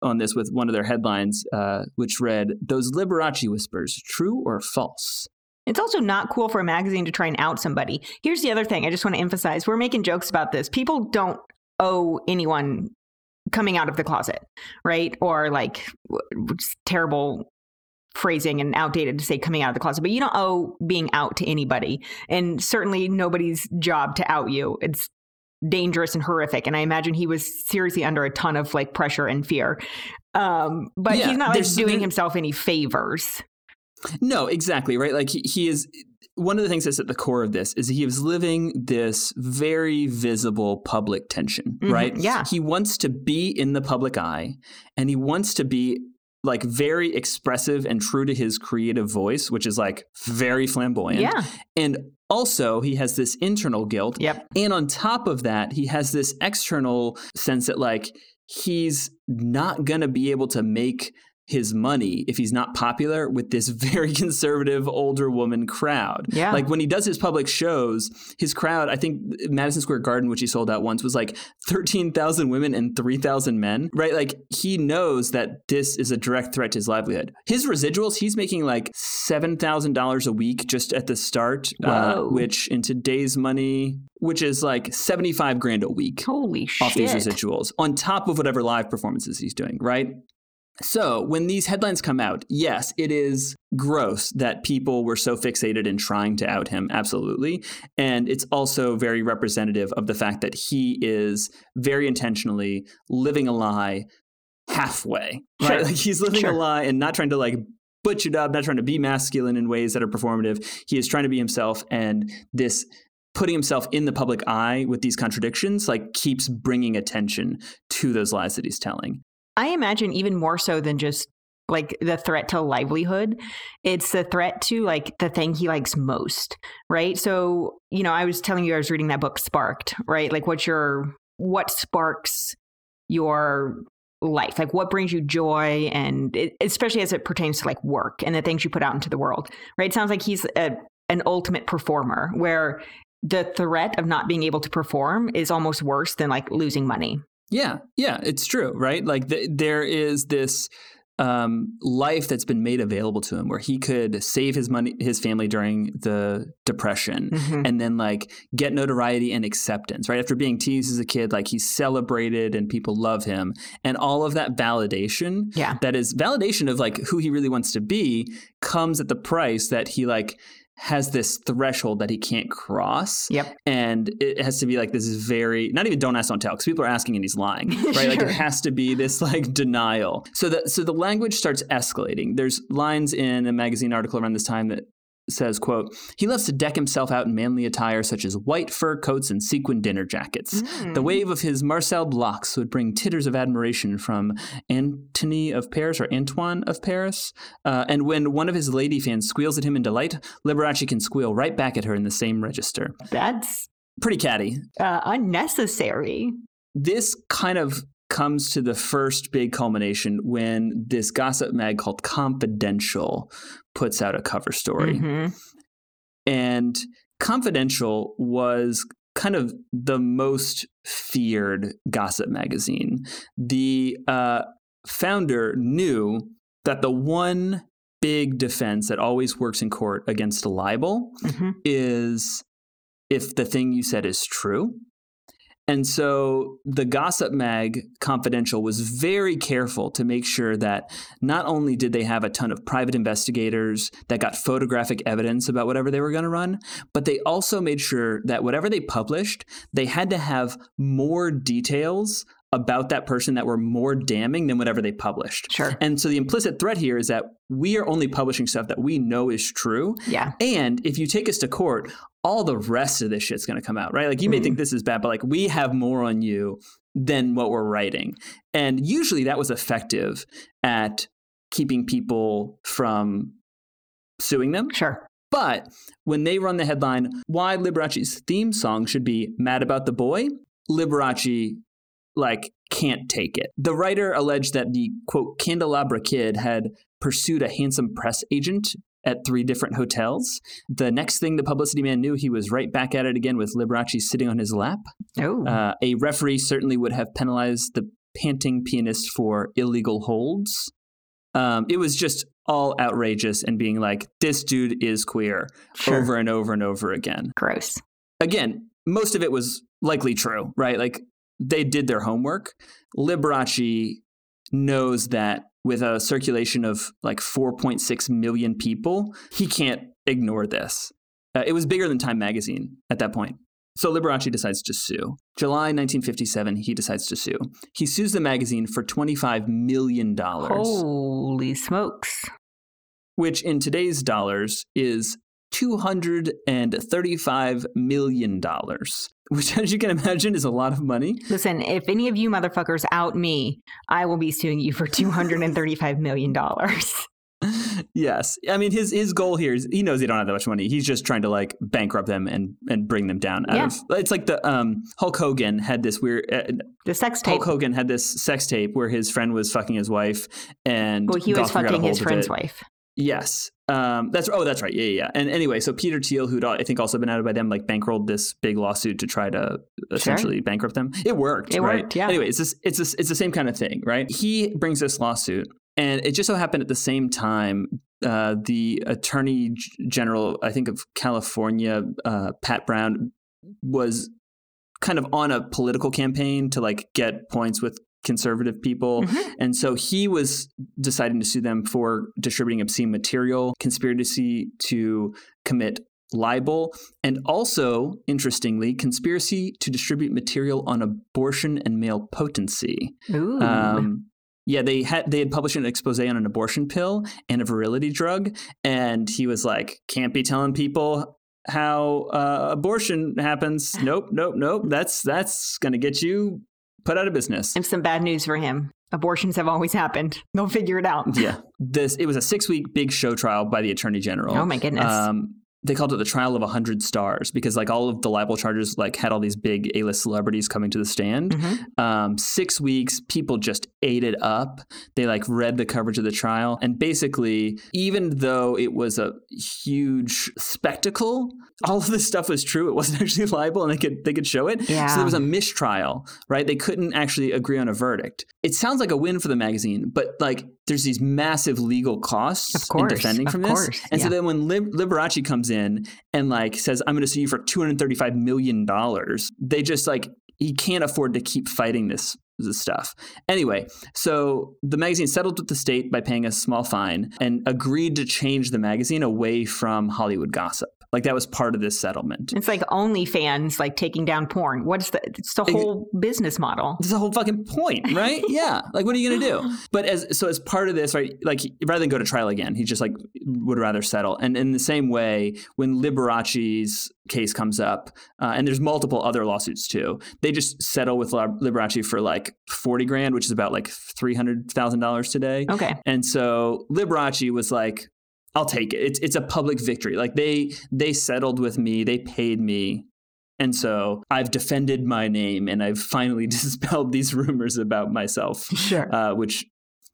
on this with one of their headlines, uh, which read, "Those Liberace whispers, true or false?" It's also not cool for a magazine to try and out somebody. Here's the other thing I just want to emphasize. We're making jokes about this. People don't owe anyone coming out of the closet, right? Or like terrible phrasing and outdated to say coming out of the closet, but you don't owe being out to anybody, and certainly nobody's job to out you. It's dangerous and horrific, and I imagine he was seriously under a ton of like pressure and fear. Um, but yeah, he's not like doing himself any favors. No, exactly, right? Like he, he is. One of the things that's at the core of this is he was living this very visible public tension, mm-hmm, right? Yeah, he wants to be in the public eye, and he wants to be like very expressive and true to his creative voice, which is like very flamboyant. Yeah. And also he has this internal guilt. Yep. And on top of that, he has this external sense that like he's not going to be able to make his money if he's not popular with this very conservative older woman crowd. Yeah. Like when he does his public shows, his crowd, I think Madison Square Garden, which he sold out once, was like thirteen thousand women and three thousand men, right? Like he knows that this is a direct threat to his livelihood. His residuals, he's making like seven thousand dollars a week just at the start, uh, which in today's money, which is like seventy-five grand a week. Holy shit. Off these residuals on top of whatever live performances he's doing, right? So when these headlines come out, yes, it is gross that people were so fixated in trying to out him. Absolutely. And it's also very representative of the fact that he is very intentionally living a lie halfway. Right? Sure. Like he's living sure. a lie and not trying to like butch it up, not trying to be masculine in ways that are performative. He is trying to be himself, and this putting himself in the public eye with these contradictions like keeps bringing attention to those lies that he's telling. I imagine even more so than just like the threat to livelihood, it's the threat to like the thing he likes most, right? So, you know, I was telling you I was reading that book Sparked, right? Like what's your, what sparks your life? Like what brings you joy, and it, especially as it pertains to like work and the things you put out into the world, right? It sounds like he's a, an ultimate performer where the threat of not being able to perform is almost worse than like losing money. Yeah, yeah, it's true, right? Like th- there is this um, life that's been made available to him where he could save his money, his family during the Depression, mm-hmm, and then like get notoriety and acceptance, right? After being teased as a kid, like he's celebrated and people love him, and all of that validation, yeah, that is validation of like who he really wants to be, comes at the price that he like has this threshold that he can't cross. Yep. And it has to be like this very, not even don't ask, don't tell, because people are asking and he's lying, right? Sure. Like it has to be this like denial. So that, so the language starts escalating. There's lines in a magazine article around this time that says, quote, "He loves to deck himself out in manly attire such as white fur coats and sequin dinner jackets. Mm. The wave of his Marcel blocks would bring titters of admiration from Antony of Paris or Antoine of Paris. Uh, and when one of his lady fans squeals at him in delight, Liberace can squeal right back at her in the same register." That's pretty catty. Uh, unnecessary. This kind of comes to the first big culmination when this gossip mag called Confidential puts out a cover story. Mm-hmm. And Confidential was kind of the most feared gossip magazine. The uh, founder knew that the one big defense that always works in court against libel, mm-hmm, is if the thing you said is true. And so the gossip mag Confidential was very careful to make sure that not only did they have a ton of private investigators that got photographic evidence about whatever they were going to run, but they also made sure that whatever they published, they had to have more details about that person that were more damning than whatever they published. Sure. And so the implicit threat here is that we are only publishing stuff that we know is true. Yeah. And if you take us to court, all the rest of this shit's going to come out, right? Like you mm. may think this is bad, but like we have more on you than what we're writing. And usually that was effective at keeping people from suing them. Sure. But when they run the headline, why Liberace's theme song should be Mad About the Boy, Liberace like can't take it. The writer alleged that the, quote, candelabra kid had pursued a handsome press agent at three different hotels. The next thing the publicity man knew, he was right back at it again with Liberace sitting on his lap. Oh. Uh, a referee certainly would have penalized the panting pianist for illegal holds. Um, it was just all outrageous and being like, this dude is queer sure. over and over and over again. Gross. Again, most of it was likely true, right? Like, they did their homework. Liberace knows that with a circulation of like four point six million people, he can't ignore this. Uh, it was bigger than Time magazine at that point. So Liberace decides to sue. July nineteen fifty-seven, he decides to sue. He sues the magazine for twenty-five million dollars. Holy smokes. Which in today's dollars is two hundred thirty-five million dollars, which as you can imagine is a lot of money. Listen, if any of you motherfuckers out me, I will be suing you for two hundred thirty-five million dollars. Yes. I mean, his his goal here is he knows they don't have that much money. He's just trying to like bankrupt them and, and bring them down. Out yeah. of, it's like the um, Hulk Hogan had this weird... Uh, the sex tape. Hulk Hogan had this sex tape where his friend was fucking his wife and... Well, he was fucking his friend's wife. Yes. Um, that's oh, that's right. Yeah, yeah, yeah. And anyway, so Peter Thiel, who'd I think also been outed by them, like bankrolled this big lawsuit to try to essentially sure. bankrupt them. It worked. It right? worked. Yeah. Anyway, it's this, it's this, it's the same kind of thing, right? He brings this lawsuit, and it just so happened at the same time, uh, the Attorney General, I think of California, uh, Pat Brown, was kind of on a political campaign to like get points with conservative people. Mm-hmm. And so he was deciding to sue them for distributing obscene material, conspiracy to commit libel, and also, interestingly, conspiracy to distribute material on abortion and male potency. Ooh. Um, yeah, they had they had published an expose on an abortion pill and a virility drug. And he was like, can't be telling people how uh, abortion happens. Nope, nope, nope. That's that's going to get you put out of business. And some bad news for him. Abortions have always happened. They'll figure it out. Yeah. This It was a six-week big show trial by the Attorney General. Oh, my goodness. Um, they called it the Trial of one hundred stars because, like, all of the libel charges, like, had all these big A-list celebrities coming to the stand. Mm-hmm. Um, six weeks, people just ate it up. They, like, read the coverage of the trial. And basically, even though it was a huge spectacle, all of this stuff was true. It wasn't actually libel, and they could they could show it. Yeah. So there was a mistrial, right? They couldn't actually agree on a verdict. It sounds like a win for the magazine, but like there's these massive legal costs of course, in defending of from course, this. And yeah. so then when Lib- Liberace comes in and like says, "I'm going to sue you for two hundred thirty-five million dollars," they just like he can't afford to keep fighting this. The stuff. Anyway, so the magazine settled with the state by paying a small fine and agreed to change the magazine away from Hollywood gossip. Like that was part of this settlement. It's like OnlyFans, like taking down porn. What's the? It's the whole it, business model. It's the whole fucking point, right? Yeah. Like, what are you gonna do? But as so as part of this, right? Like, rather than go to trial again, he just like would rather settle. And in the same way, when Liberace's case comes up, uh, and there's multiple other lawsuits too. They just settle with Liberace for like forty grand, which is about like three hundred thousand dollars today. Okay. And so Liberace was like, I'll take it. It's it's a public victory. Like they they settled with me. They paid me. And so I've defended my name and I've finally dispelled these rumors about myself. Sure. Uh, which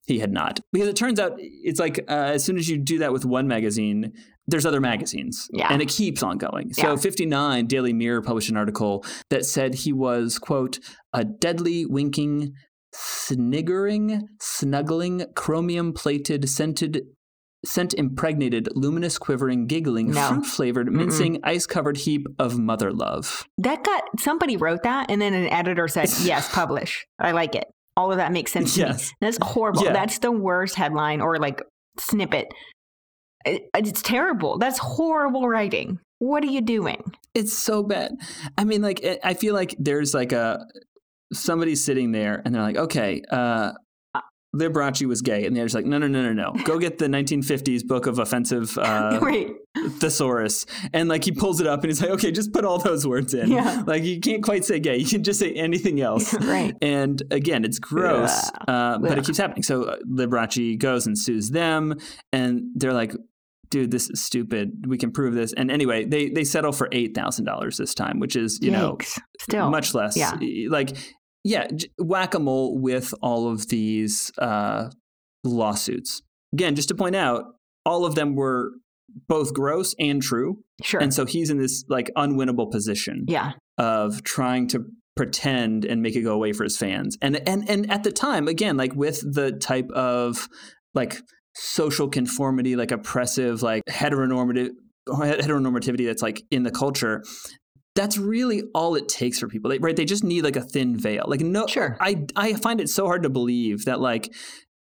he had not. Because it turns out it's like uh, as soon as you do that with one magazine, there's other magazines. Yeah. And it keeps on going. So yeah. fifty-nine, Daily Mirror published an article that said he was, quote, a deadly, winking, sniggering, snuggling, chromium-plated, scented scent impregnated, luminous, quivering, giggling, no. fruit flavored, Mm-mm. mincing, ice covered heap of mother love. That got somebody wrote that, and then an editor said, "Yes, publish. I like it. All of that makes sense to yes. me." That's horrible. Yeah. That's the worst headline or like snippet. It, it's terrible. That's horrible writing. What are you doing? It's so bad. I mean, like, it, I feel like there's like a somebody sitting there, and they're like, "Okay, uh, Liberace was gay," and they're just like, no, no, no, no, no. Go get the nineteen fifties book of offensive uh, thesaurus. And like he pulls it up and he's like, okay, just put all those words in. Yeah. Like you can't quite say gay. You can just say anything else. Right. And again, it's gross, yeah. uh, but yeah. it keeps happening. So Liberace goes and sues them, and they're like, dude, this is stupid. We can prove this. And anyway, they, they settle for eight thousand dollars this time, which is, you Yikes. know, still much less. Yeah. Like, yeah, whack-a-mole with all of these uh, lawsuits. Again, just to point out, all of them were both gross and true. Sure. And so he's in this like unwinnable position yeah. of trying to pretend and make it go away for his fans. And and and at the time, again, like with the type of like social conformity, like oppressive, like heteronormative heteronormativity that's like in the culture. That's really all it takes for people, right? They just need like a thin veil. Like no, sure. I I find it so hard to believe that like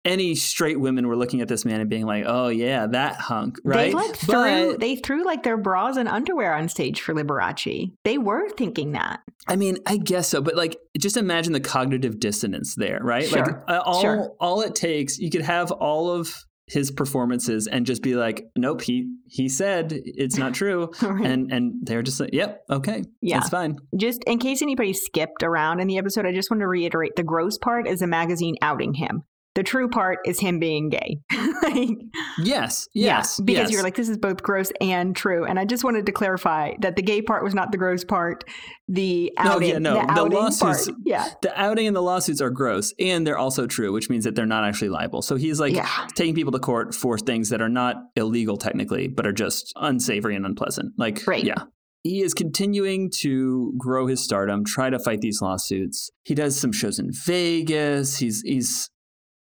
any straight women were looking at this man and being like, oh yeah, that hunk, right? They like threw, but, they threw like their bras and underwear on stage for Liberace. They were thinking that. I mean, I guess so, but like, just imagine the cognitive dissonance there, right? Sure. Like uh, all sure. all it takes, you could have all of his performances and just be like, nope, he he said it's not true. Right. And and they're just like, yep, okay, yeah, it's fine. Just in case anybody skipped around in the episode, I just want to reiterate, the gross part is the magazine outing him. The true part is him being gay. like, yes, yes. Yeah, because yes. you're like, this is both gross and true. And I just wanted to clarify that the gay part was not the gross part. The outing, no, yeah, no. the, outing the lawsuits, part, yeah. the outing and the lawsuits are gross, and they're also true, which means that they're not actually liable. So he's like yeah. taking people to court for things that are not illegal technically, but are just unsavory and unpleasant. Like, right. yeah. He is continuing to grow his stardom, try to fight these lawsuits. He does some shows in Vegas. He's he's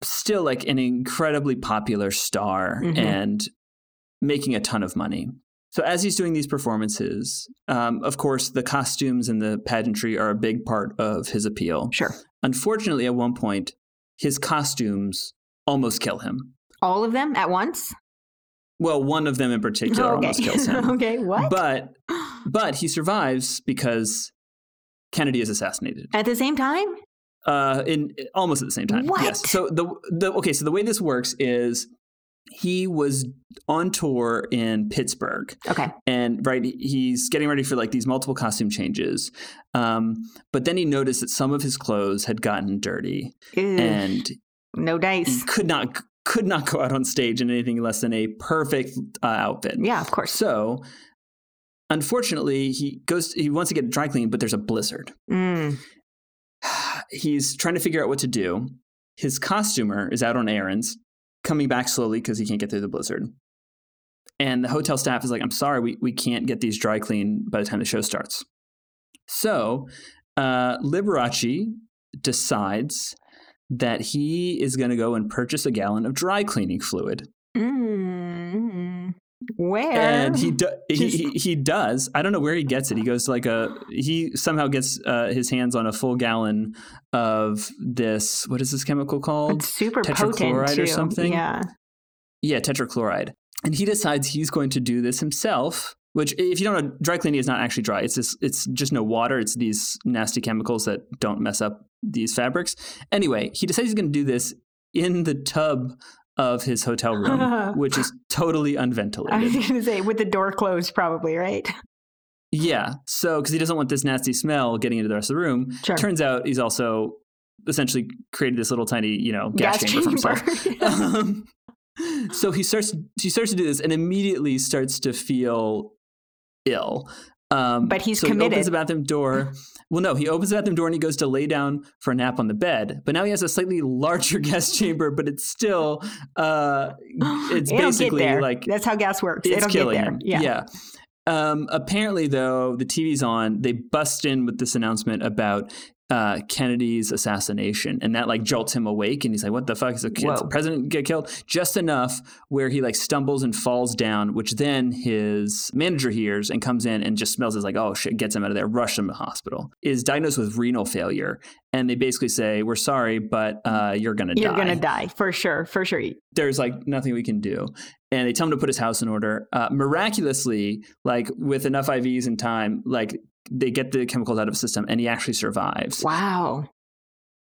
still like an incredibly popular star mm-hmm. and making a ton of money. So as he's doing these performances, um, of course, the costumes and the pageantry are a big part of his appeal. Sure. Unfortunately, at one point, his costumes almost kill him. All of them at once? Well, one of them in particular okay. almost kills him. okay, what? But, but he survives because Kennedy is assassinated. At the same time? Uh, in almost at the same time. What? Yes. So the the okay. So the way this works is he was on tour in Pittsburgh. Okay. And right, he's getting ready for like these multiple costume changes. Um, but then he noticed that some of his clothes had gotten dirty Ew. and no dice could not could not go out on stage in anything less than a perfect uh, outfit. Yeah, of course. So. Unfortunately, he goes. He wants to get dry cleaned, but there's a blizzard. Mm. He's trying to figure out what to do. His costumer is out on errands, coming back slowly because he can't get through the blizzard. And the hotel staff is like, I'm sorry, we, we can't get these dry cleaned by the time the show starts. So uh, Liberace decides that he is going to go and purchase a gallon of dry cleaning fluid. Mm-hmm. Where? And he, do- he, he he does. I don't know where he gets it. He goes to like a, he somehow gets uh, his hands on a full gallon of this, what is this chemical called? It's super tetrachloride potent or something. Yeah. Yeah, tetrachloride. And he decides he's going to do this himself, which if you don't know, dry cleaning is not actually dry. It's just, it's just no water. It's these nasty chemicals that don't mess up these fabrics. Anyway, he decides he's going to do this in the tub of his hotel room, which is totally unventilated. I was going to say, with the door closed probably, right? Yeah. So, because he doesn't want this nasty smell getting into the rest of the room. Sure. Turns out he's also essentially created this little tiny, you know, gas, gas chamber, chamber for himself. um, so he starts, he starts to do this and immediately starts to feel ill. Um, but he's so committed. He opens the bathroom door. Well, no, he opens the bathroom door and he goes to lay down for a nap on the bed. But now he has a slightly larger gas chamber, but it's still, uh, it's It'll basically like. That's how gas works. It's It'll killing get there. Him. Yeah. yeah. Um, apparently, though, the T V's on. They bust in with this announcement about uh, Kennedy's assassination, and that like jolts him awake, and he's like, "What the fuck? Is the president get killed?" Just enough where he like stumbles and falls down, which then his manager hears and comes in and just smells is like, "Oh shit!" Gets him out of there, rushes him to the hospital. Is diagnosed with renal failure, and they basically say, "We're sorry, but uh, you're gonna you're die. You're gonna die for sure, for sure." There's like nothing we can do. And they tell him to put his house in order. Uh, miraculously, like with enough I Vs and time, like they get the chemicals out of his system and he actually survives. Wow.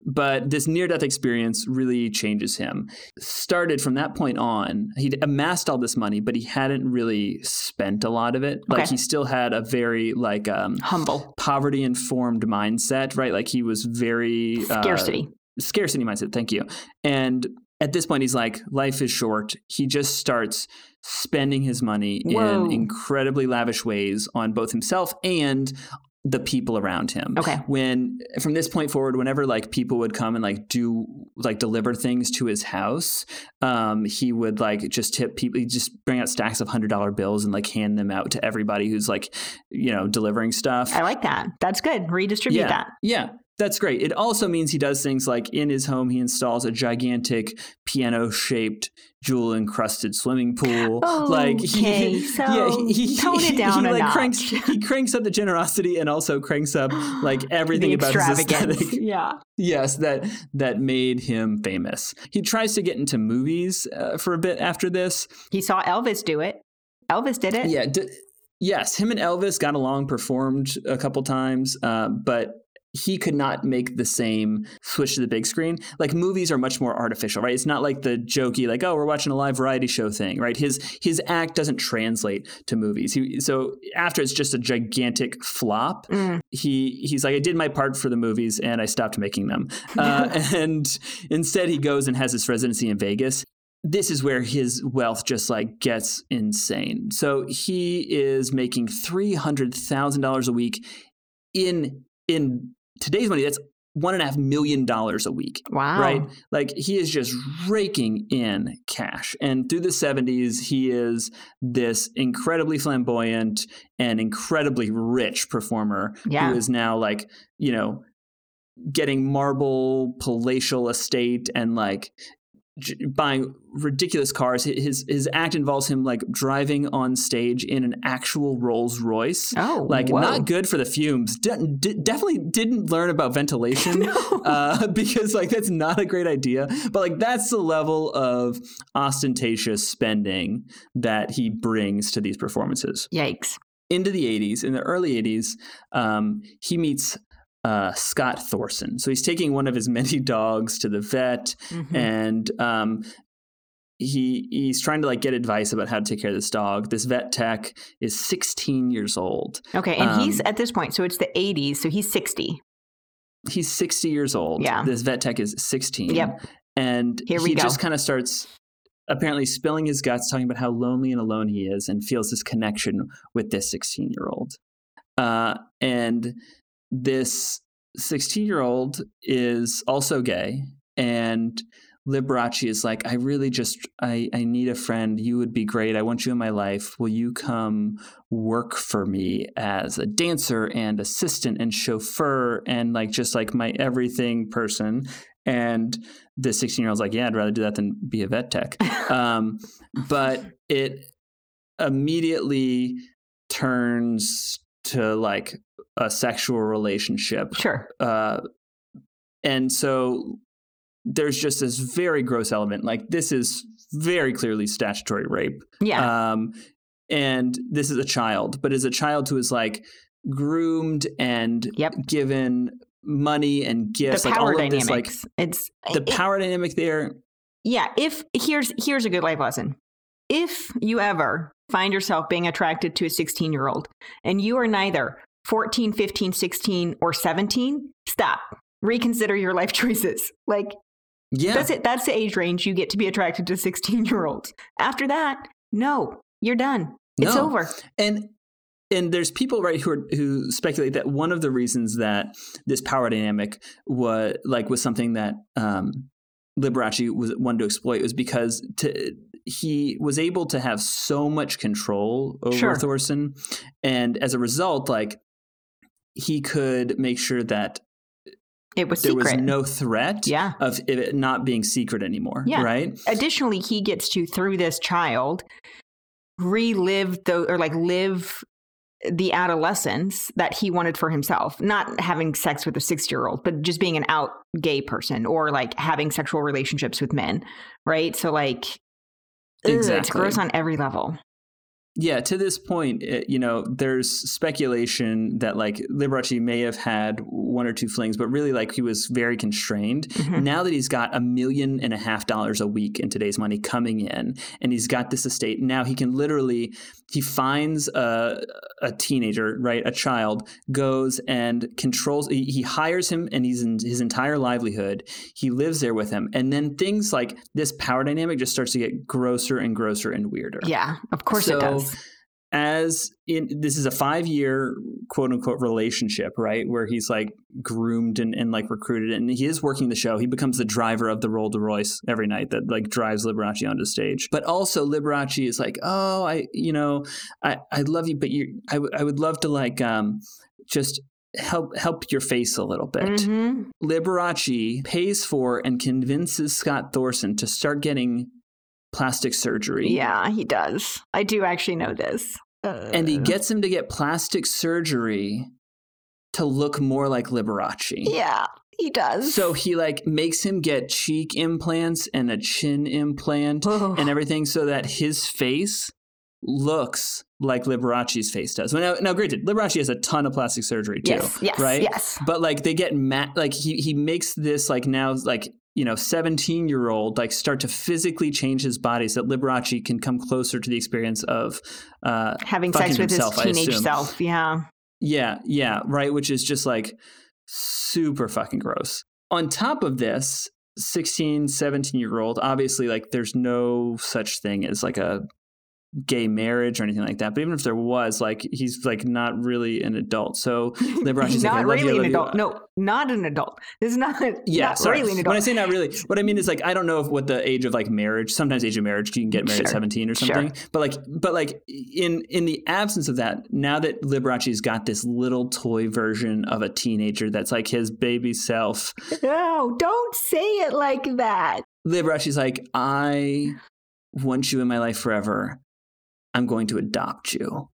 But this near-death experience really changes him. Started from that point on, he'd amassed all this money, but he hadn't really spent a lot of it. Okay. Like he still had a very like um, humble, poverty-informed mindset, right? Like he was very... Scarcity. Uh, scarcity mindset. Thank you. And... at this point, he's like, life is short. He just starts spending his money Whoa. in incredibly lavish ways on both himself and the people around him. Okay. When from this point forward, whenever like people would come and like do like deliver things to his house, um, he would like just tip people. He'd just bring out stacks of hundred dollar bills and like hand them out to everybody who's like, you know, delivering stuff. I like that. That's good. Redistribute yeah. that. Yeah. That's great. It also means he does things like in his home, he installs a gigantic piano-shaped, jewel-encrusted swimming pool. Oh, like, okay. He, so yeah, he, he, tone it down he, a like, notch. Cranks, he cranks up the generosity and also cranks up like everything the about his aesthetic. Yeah. Yes, that that made him famous. He tries to get into movies uh, for a bit after this. He saw Elvis do it. Elvis did it. Yeah. D- yes, him and Elvis got along, performed a couple times, uh, but... he could not make the same switch to the big screen. Like movies are much more artificial, right? It's not like the jokey, like, oh, we're watching a live variety show thing, right? His his act doesn't translate to movies. He, so after it's just a gigantic flop, mm. he he's like, I did my part for the movies and I stopped making them. Uh, and instead he goes and has his residency in Vegas. This is where his wealth just like gets insane. So he is making three hundred thousand dollars a week in in today's money, that's one and a half million dollars a week. Wow. Right? Like he is just raking in cash. And through the seventies, he is this incredibly flamboyant and incredibly rich performer yeah. who is now like, you know, getting marble palatial estate and like j- buying ridiculous cars. His his act involves him like driving on stage in an actual Rolls Royce. Oh, like whoa. Not good for the fumes. De- de- definitely didn't learn about ventilation no. uh, because like that's not a great idea. But like that's the level of ostentatious spending that he brings to these performances. Yikes! Into the eighties, in the early eighties, um, he meets. Uh, Scott Thorson. So he's taking one of his many dogs to the vet mm-hmm. and um, he he's trying to like get advice about how to take care of this dog. This vet tech is sixteen years old. Okay. And um, he's at this point. So it's the eighties. So he's sixty. He's sixty years old. Yeah. This vet tech is sixteen. Yep. And Here we he go. just kind of starts apparently spilling his guts, talking about how lonely and alone he is and feels this connection with this sixteen year old. Uh, and this sixteen-year-old is also gay, and Liberace is like, I really just, I, I need a friend. You would be great. I want you in my life. Will you come work for me as a dancer and assistant and chauffeur and like just like my everything person? And the sixteen-year-old's like, yeah, I'd rather do that than be a vet tech. um, but it immediately turns to like a sexual relationship. Sure. Uh, and so there's just this very gross element. Like this is very clearly statutory rape. Yeah. Um, and this is a child, but is a child who is like groomed and yep. given money and gifts. The like power all of dynamics. This, like, it's the it, power dynamic there. Yeah. If here's, here's a good life lesson. If you ever find yourself being attracted to a sixteen year old and you are neither fourteen, fifteen, sixteen, or seventeen, stop. Reconsider your life choices. Like, yeah. that's it. That's the age range you get to be attracted to sixteen-year-olds. After that, no, you're done. It's no. over. And and there's people, right, who are, who speculate that one of the reasons that this power dynamic was like was something that um, Liberace was wanted to exploit was because to. He was able to have so much control over sure. Thorson. And as a result, like he could make sure that It was secret. There was no threat yeah. of it not being secret anymore, yeah. right? Additionally, he gets to, through this child, relive the, or like live the adolescence that he wanted for himself. Not having sex with a sixty-year-old, but just being an out gay person or like having sexual relationships with men, right? So like, exactly. ugh, it's gross on every level. Yeah, to this point, it, you know, there's speculation that like Liberace may have had one or two flings, but really like he was very constrained. Mm-hmm. Now that he's got a million and a half dollars a week in today's money coming in, and he's got this estate, now he can literally, he finds a, a teenager, right, a child, goes and controls, he, he hires him and he's in his entire livelihood. He lives there with him. And then things like this power dynamic just starts to get grosser and grosser and weirder. Yeah, of course so, it does. As in, this is a five-year quote unquote relationship, right? Where he's like groomed and, and like recruited, and he is working the show. He becomes the driver of the Rolls Royce every night that like drives Liberace onto stage. But also Liberace is like, oh, I, you know, I, I love you, but you, I, w- I would love to like um, just help help your face a little bit. Mm-hmm. Liberace pays for and convinces Scott Thorson to start getting plastic surgery. Yeah, he does. I do actually know this. Uh, and he gets him to get plastic surgery to look more like Liberace. Yeah, he does. So he like makes him get cheek implants and a chin implant oh. and everything so that his face looks like Liberace's face does. Now, now granted, Liberace has a ton of plastic surgery too, yes, yes, right? Yes. But like they get ma- like he he makes this like now like you know, seventeen-year-old, like, start to physically change his body so that Liberace can come closer to the experience of uh, having sex with himself, his teenage self. Yeah. Yeah. Yeah. Right. Which is just like super fucking gross. On top of this, sixteen, seventeen-year-old, obviously, like, there's no such thing as like a gay marriage or anything like that. But even if there was, like, he's like not really an adult. So Liberace's not like, I love really you, an adult. You. No, not an adult. It's not. Yeah, not sorry. Really an adult. When I say not really, what I mean is like I don't know if what the age of like marriage. Sometimes age of marriage, you can get married sure. at seventeen or something. Sure. But like, but like in in the absence of that, now that Liberace's got this little toy version of a teenager that's like his baby self. No, don't say it like that. Liberace's like, I want you in my life forever. I'm going to adopt you.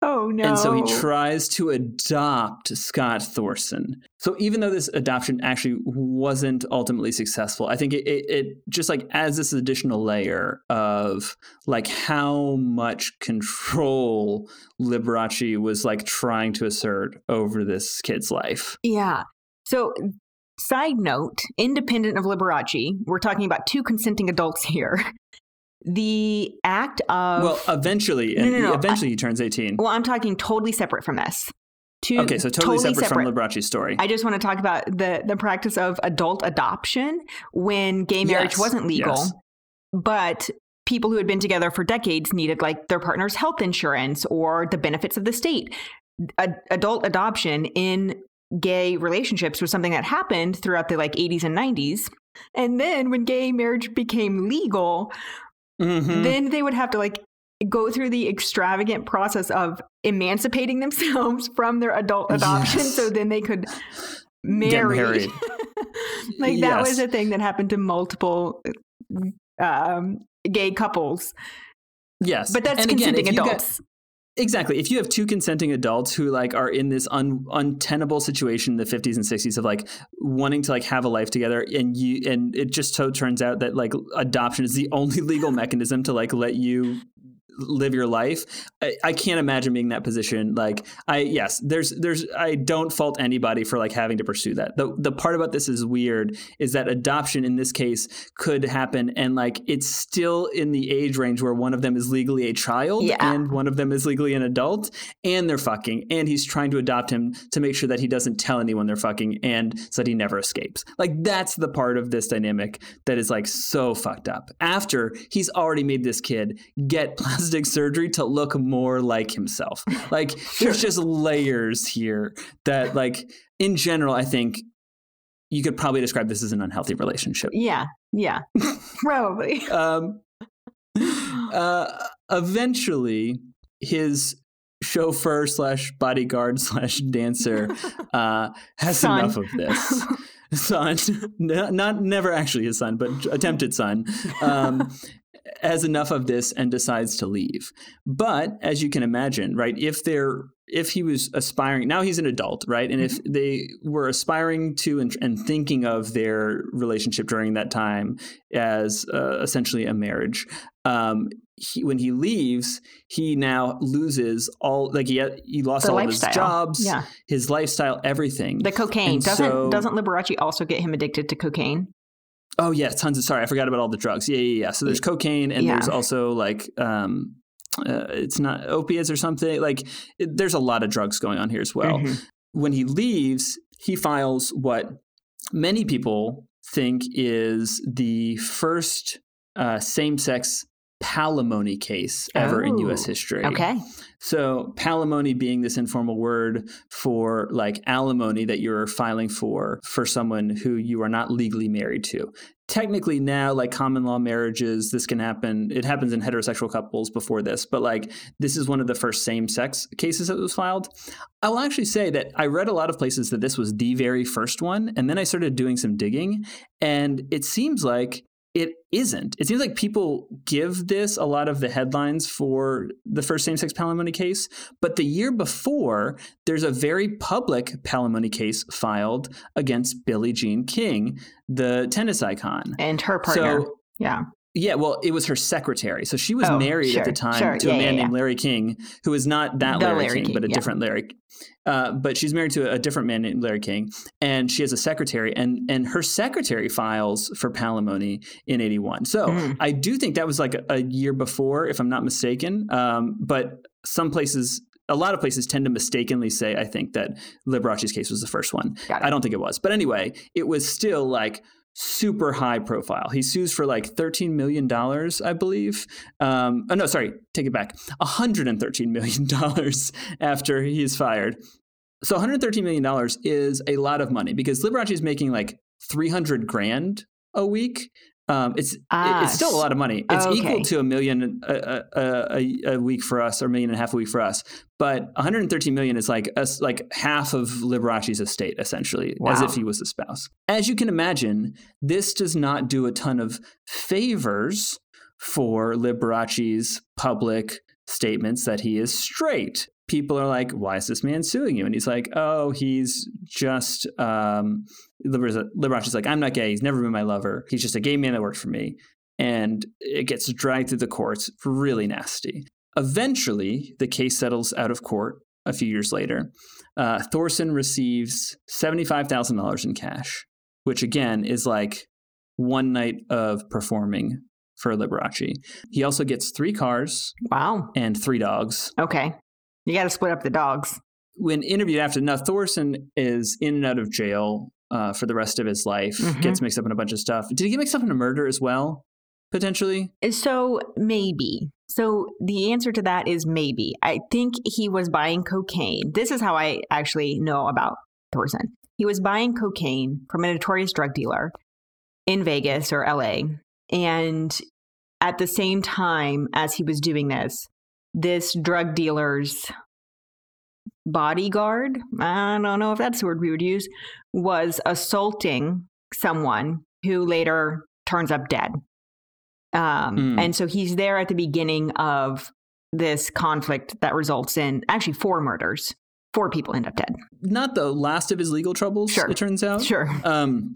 Oh, no. And so he tries to adopt Scott Thorson. So even though this adoption actually wasn't ultimately successful, I think it, it, it just like adds this additional layer of like how much control Liberace was like trying to assert over this kid's life. Yeah. So side note, independent of Liberace, we're talking about two consenting adults here. The act of... Well, eventually, no, no, no, eventually I, he turns eighteen. Well, I'm talking totally separate from this. To, okay, so totally, totally separate, separate from Liberace's story. I just want to talk about the, the practice of adult adoption when gay marriage yes. wasn't legal, yes. but people who had been together for decades needed like their partner's health insurance or the benefits of the state. Ad- adult adoption in gay relationships was something that happened throughout the like eighties and nineties. And then when gay marriage became legal... Mm-hmm. Then they would have to like go through the extravagant process of emancipating themselves from their adult adoption. Yes. So then they could marry. Get married. Like yes. That was a thing that happened to multiple um, gay couples. Yes. But that's and consenting again, adults. Got- Exactly. If you have two consenting adults who like are in this un- untenable situation in the fifties and sixties of like wanting to like have a life together, and you and it just so turns out that like adoption is the only legal mechanism to like let you live your life. I, I can't imagine being in that position. Like I yes, there's there's I don't fault anybody for like having to pursue that. The the part about this is weird is that adoption in this case could happen and like it's still in the age range where one of them is legally a child yeah. and one of them is legally an adult and they're fucking and he's trying to adopt him to make sure that he doesn't tell anyone they're fucking and so that he never escapes. Like that's the part of this dynamic that is like so fucked up. After he's already made this kid get plastic surgery to look more like himself. Like sure. There's just layers here that like in general, I think you could probably describe this as an unhealthy relationship. Yeah. Yeah. Probably. um, uh, eventually his chauffeur slash bodyguard slash dancer uh, has son. enough of this. Son, not, not never actually his son, but attempted son, um, has enough of this and decides to leave. But as you can imagine, right, if they're if he was aspiring, now he's an adult, right? And mm-hmm. if they were aspiring to and, and thinking of their relationship during that time as uh, essentially a marriage, um, he, when he leaves, he now loses all, like he, had, he lost the all lifestyle. of his jobs, yeah. his lifestyle, everything. The cocaine. And doesn't so, doesn't Liberace also get him addicted to cocaine? Oh, yeah. Tons of, sorry, I forgot about all the drugs. Yeah, yeah, yeah. So there's cocaine and yeah. there's also like... Um, Uh, it's not opiates or something like it, there's a lot of drugs going on here as well. Mm-hmm. When he leaves, he files what many people think is the first uh, same-sex palimony case ever oh. in U S history. Okay. So palimony being this informal word for like alimony that you're filing for for someone who you are not legally married to. Technically now, like common law marriages, this can happen. It happens in heterosexual couples before this, but like this is one of the first same-sex cases that was filed. I will actually say that I read a lot of places that this was the very first one, and then I started doing some digging, and it seems like it isn't. It seems like people give this a lot of the headlines for the first same-sex palimony case, but the year before, there's a very public palimony case filed against Billie Jean King, the tennis icon. And her partner. So, yeah. Yeah, well, it was her secretary. So she was oh, married sure, at the time sure. to yeah, a man yeah, yeah. named Larry King, who is not that Larry, Larry King, King, but a yeah. different Larry. Uh, but she's married to a, a different man named Larry King, and she has a secretary, and and her secretary files for palimony in eighty-one. So mm. I do think that was like a, a year before, if I'm not mistaken. Um, but some places, a lot of places tend to mistakenly say, I think, that Liberace's case was the first one. I don't think it was. But anyway, it was still like... super high profile. He sues for like thirteen million dollars, I believe. Um, oh, no, sorry. Take it back. one hundred thirteen million dollars after he's fired. So one hundred thirteen million dollars is a lot of money because Liberace is making like three hundred grand a week. Um, it's ah, it's still a lot of money. It's okay. equal to a million a, a, a, a week for us, or a million and a half a week for us. But one hundred thirteen million is like a, like half of Liberace's estate, essentially, wow. as if he was a spouse. As you can imagine, this does not do a ton of favors for Liberace's public statements that he is straight. People are like, why is this man suing you? And he's like, oh, he's just, um, Liberace's like, I'm not gay. He's never been my lover. He's just a gay man that worked for me. And it gets dragged through the courts. Really nasty. Eventually, the case settles out of court a few years later. Uh, Thorson receives seventy-five thousand dollars in cash, which again is like one night of performing for Liberace. He also gets three cars. Wow. And three dogs. Okay. You got to split up the dogs. When interviewed after, now Thorson is in and out of jail uh, for the rest of his life, mm-hmm. gets mixed up in a bunch of stuff. Did he get mixed up in a murder as well, potentially? So maybe. So the answer to that is maybe. I think he was buying cocaine. This is how I actually know about Thorson. He was buying cocaine from a notorious drug dealer in Vegas or L A. And at the same time as he was doing this, this drug dealer's bodyguard, I don't know if that's the word we would use, was assaulting someone who later turns up dead. Um, mm. And so he's there at the beginning of this conflict that results in actually four murders. Four people end up dead. Not the last of his legal troubles, sure. it turns out. Sure. Um,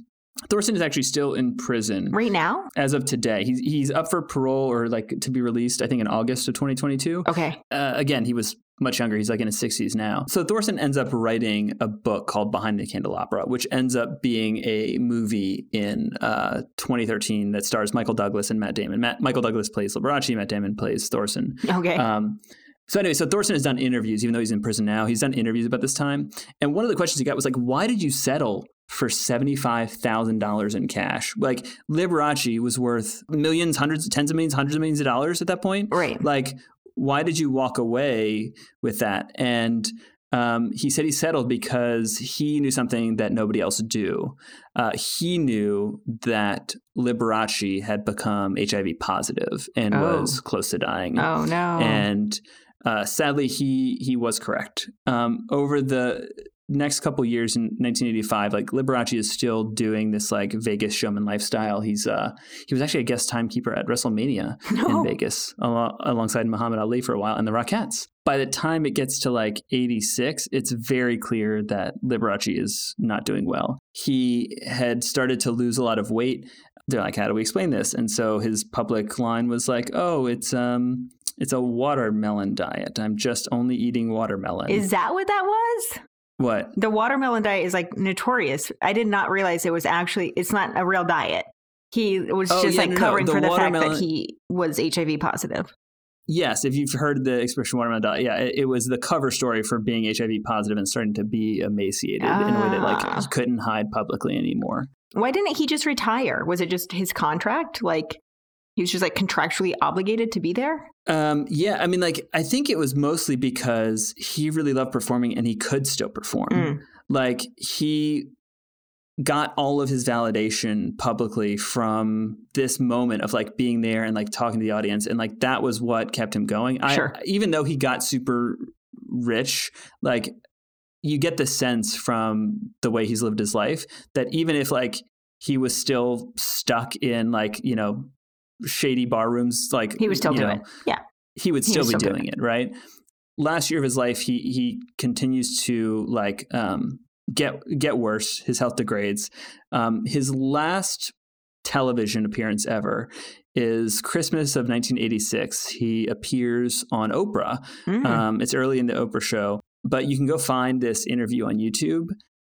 Thorson is actually still in prison. Right now? As of today. He's he's up for parole or like to be released, I think, in August of twenty twenty-two. Okay. Uh, again, he was much younger. He's like in his sixties now. So Thorson ends up writing a book called Behind the Candelabra, which ends up being a movie in uh, twenty thirteen that stars Michael Douglas and Matt Damon. Matt, Michael Douglas plays Liberace. Matt Damon plays Thorson. Okay. Um, so anyway, so Thorson has done interviews, even though he's in prison now. He's done interviews about this time. And one of the questions he got was like, why did you settle for seventy-five thousand dollars in cash? Like Liberace was worth millions, hundreds, tens of millions, hundreds of millions of dollars at that point. Right. Like, why did you walk away with that? And um, he said he settled because he knew something that nobody else knew. Uh, he knew that Liberace had become H I V positive and oh. was close to dying. Oh, no. And Uh, sadly, he he was correct. Um, over the next couple years in nineteen eighty-five, like Liberace is still doing this like Vegas showman lifestyle. He's uh, he was actually a guest timekeeper at WrestleMania no. in Vegas al- alongside Muhammad Ali for a while and the Rockettes. By the time it gets to like eighty-six, it's very clear that Liberace is not doing well. He had started to lose a lot of weight. They're like, how do we explain this? And so his public line was like, oh, it's um, it's a watermelon diet. I'm just only eating watermelon. Is that what that was? What? The watermelon diet is like notorious. I did not realize it was actually, it's not a real diet. He was oh, just yeah, like no, covering no. The for the watermelon... fact that he was H I V positive. Yes, if you've heard the expression watermelon diet, yeah, it, it was the cover story for being H I V positive and starting to be emaciated ah. in a way that like he couldn't hide publicly anymore. Why didn't he just retire? Was it just his contract? Like he was just like contractually obligated to be there? Um, yeah. I mean, like, I think it was mostly because he really loved performing and he could still perform. Mm. Like he got all of his validation publicly from this moment of like being there and like talking to the audience. And like, that was what kept him going. Sure. I, even though he got super rich, like, you get the sense from the way he's lived his life that even if like he was still stuck in like, you know, shady bar rooms, like he would still do it. Yeah. He would still be doing it. Right. Last year of his life, he, he continues to like, um, get, get worse. His health degrades. Um, his last television appearance ever is Christmas of nineteen eighty-six. He appears on Oprah. Mm. Um, it's early in the Oprah show. But you can go find this interview on YouTube,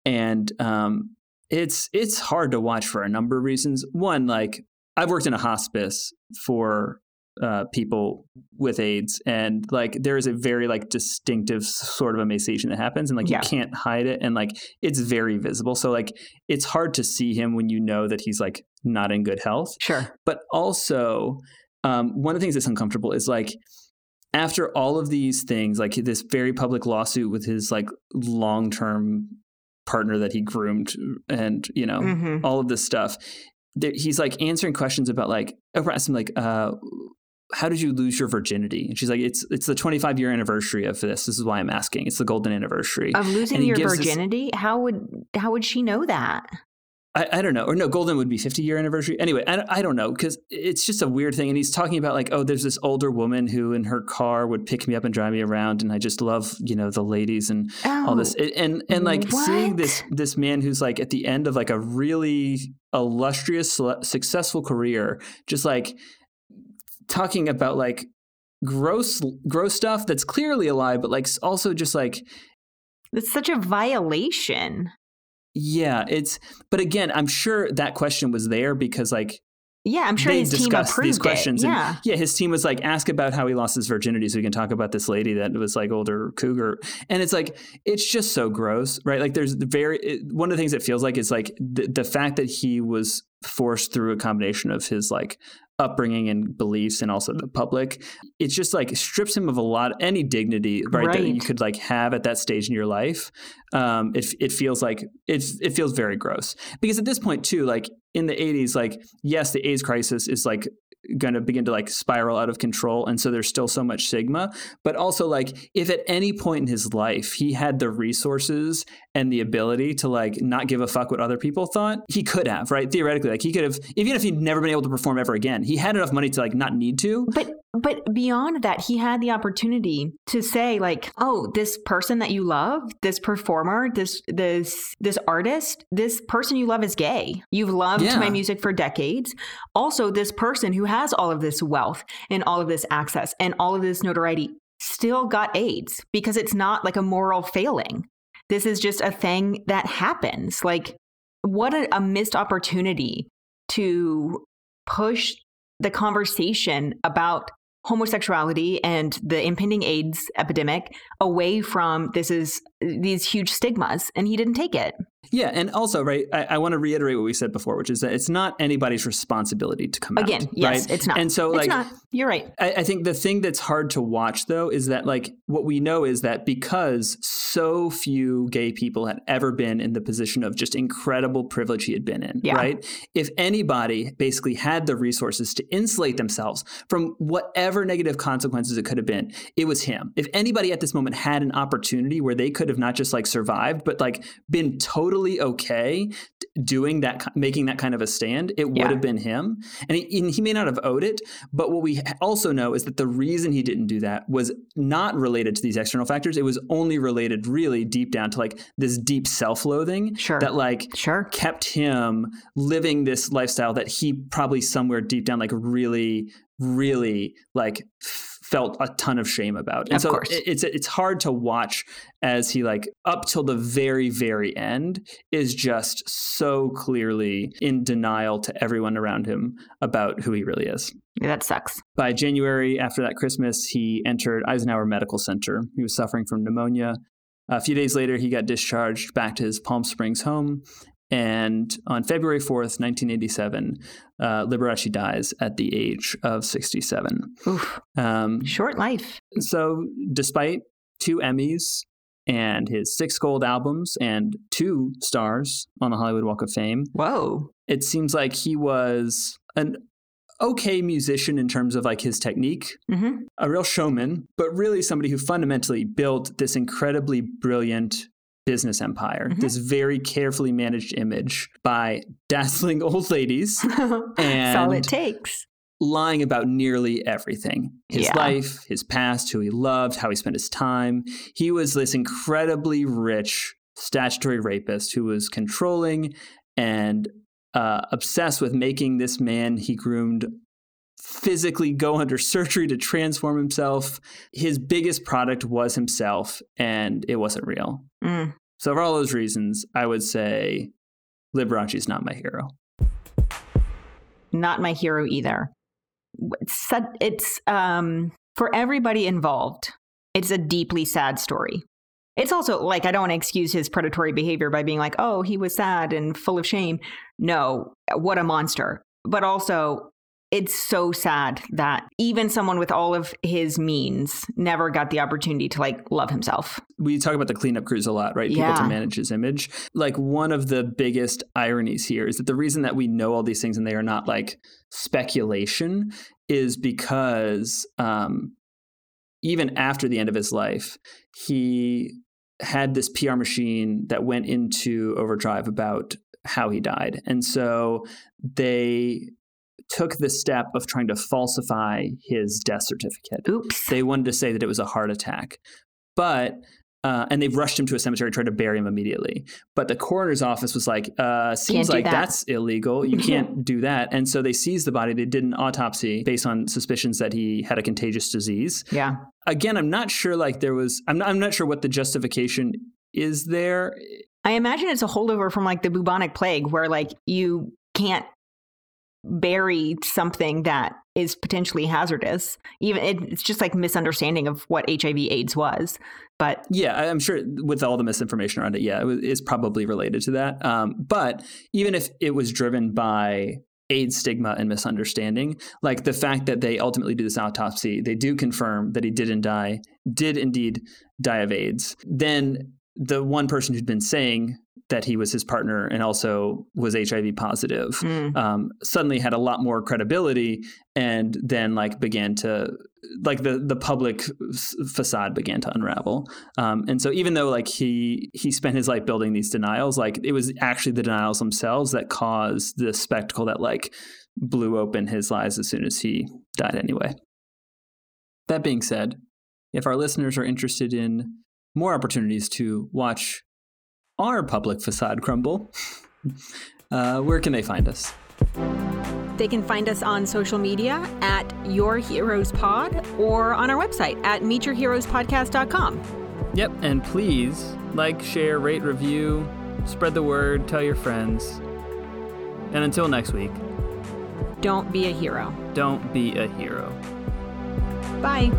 and um, it's it's hard to watch for a number of reasons. One, like I've worked in a hospice for uh, people with AIDS, and like there is a very like distinctive sort of emaciation that happens, and like yeah. you can't hide it, and like it's very visible. So like it's hard to see him when you know that he's like not in good health. Sure, but also um, one of the things that's uncomfortable is like, after all of these things, like this very public lawsuit with his like long-term partner that he groomed and, you know, mm-hmm. all of this stuff, there, he's like answering questions about like, Oprah asked him like, uh, how did you lose your virginity? And she's like, it's it's the twenty-five year anniversary of this. This is why I'm asking. It's the golden anniversary. Of losing your virginity? This, how would how would she know that? I, I don't know. Or no, golden would be fifty year anniversary. Anyway, I, I don't know, because it's just a weird thing. And he's talking about like, oh, there's this older woman who in her car would pick me up and drive me around. And I just love, you know, the ladies and oh, all this. And and, and like what? Seeing this this man who's like at the end of like a really illustrious, successful career, just like talking about like gross, gross stuff that's clearly a lie, but like also just like. It's such a violation. Yeah, it's, but again, I'm sure that question was there because like, yeah, I'm sure they his discussed team approved these questions. It. Yeah. And yeah, his team was like, ask about how he lost his virginity so we can talk about this lady that was like older cougar. And it's like, it's just so gross, right? Like there's the very, it, one of the things it feels like is like the, the fact that he was forced through a combination of his like upbringing and beliefs and also the public, it's just like strips him of a lot, any dignity, right, right. that you could like have at that stage in your life. Um, it it feels like it's, it feels very gross because at this point too, like in the eighties, like, yes, the AIDS crisis is like going to begin to like spiral out of control. And so there's still so much stigma, but also like if at any point in his life he had the resources and the ability to like not give a fuck what other people thought, he could have, right? Theoretically, like he could have, even if he'd never been able to perform ever again, he had enough money to like not need to. But but beyond that, he had the opportunity to say like, oh, this person that you love, this performer, this this this artist, this person you love is gay. You've loved yeah. my music for decades. Also, this person who has all of this wealth and all of this access and all of this notoriety still got AIDS, because it's not like a moral failing. This is just a thing that happens. Like, what a, a missed opportunity to push the conversation about homosexuality and the impending AIDS epidemic away from this is these huge stigmas, and he didn't take it. Yeah. And also, right, I, I want to reiterate what we said before, which is that it's not anybody's responsibility to come Again, out. Again, yes, right? It's not. And so, it's like, not. You're right. I, I think the thing that's hard to watch, though, is that, like, what we know is that because so few gay people had ever been in the position of just incredible privilege he had been in, yeah. right? If anybody basically had the resources to insulate themselves from whatever negative consequences it could have been, it was him. If anybody at this moment had an opportunity where they could have not just, like, survived, but, like, been totally okay doing that, making that kind of a stand, it would yeah. have been him. And he, and he may not have owed it, but what we also know is that the reason he didn't do that was not related to these external factors. It was only related really deep down to, like, this deep self-loathing sure. that, like, sure. kept him living this lifestyle that he probably somewhere deep down, like, really, really, like, felt a ton of shame about. And of so course. it's it's hard to watch as he, like, up till the very, very end is just so clearly in denial to everyone around him about who he really is. Yeah, that sucks. By January, after that Christmas, he entered Eisenhower Medical Center. He was suffering from pneumonia. A few days later, he got discharged back to his Palm Springs home. And on February fourth, nineteen eighty-seven, uh, Liberace dies at the age of sixty-seven. Oof. Um, Short life. So despite two Emmys and his six gold albums and two stars on the Hollywood Walk of Fame. Whoa. It seems like he was an okay musician in terms of, like, his technique, mm-hmm. a real showman, but really somebody who fundamentally built this incredibly brilliant business empire, mm-hmm. this very carefully managed image by dazzling old ladies. and That's all it takes. Lying about nearly everything. His yeah. life, his past, who he loved, how he spent his time. He was this incredibly rich statutory rapist who was controlling and uh, obsessed with making this man he groomed physically go under surgery to transform himself. His biggest product was himself, and it wasn't real. Mm. So for all those reasons, I would say Liberace's not my hero. Not my hero either. It's, it's um, for everybody involved, it's a deeply sad story. It's also, like, I don't want to excuse his predatory behavior by being like, oh, he was sad and full of shame. No, what a monster. But also, it's so sad that even someone with all of his means never got the opportunity to, like, love himself. We talk about the cleanup crews a lot, right? People yeah. to manage his image. Like, one of the biggest ironies here is that the reason that we know all these things and they are not, like, speculation is because um, even after the end of his life, he had this P R machine that went into overdrive about how he died. And so they took the step of trying to falsify his death certificate. Oops. They wanted to say that it was a heart attack. But, uh, and they rushed him to a cemetery, tried to bury him immediately. But the coroner's office was like, uh, seems like that. that's illegal. You can't do that. And so they seized the body. They did an autopsy based on suspicions that he had a contagious disease. Yeah. Again, I'm not sure, like, there was, I'm not, I'm not sure what the justification is there. I imagine it's a holdover from, like, the bubonic plague where, like, you can't bury something that is potentially hazardous. Even it, it's just, like, misunderstanding of what H I V AIDS was. But yeah, I'm sure with all the misinformation around it, yeah, it was, it's probably related to that. Um, but even if it was driven by AIDS stigma and misunderstanding, like, the fact that they ultimately do this autopsy, they do confirm that he didn't die, did indeed die of AIDS. Then the one person who'd been saying that he was his partner and also was H I V positive, mm. um, suddenly had a lot more credibility and then, like, began to, like, the, the public f- facade began to unravel. Um, and so even though, like, he, he spent his life building these denials, like, it was actually the denials themselves that caused the spectacle that, like, blew open his lies as soon as he died anyway. That being said, if our listeners are interested in more opportunities to watch our public facade crumble, uh, where can they find us? They can find us on social media at Your Heroes Pod or on our website at meet your heroes podcast dot com. Yep, and please like, share, rate, review, spread the word, tell your friends. And until next week, don't be a hero. Don't be a hero. Bye.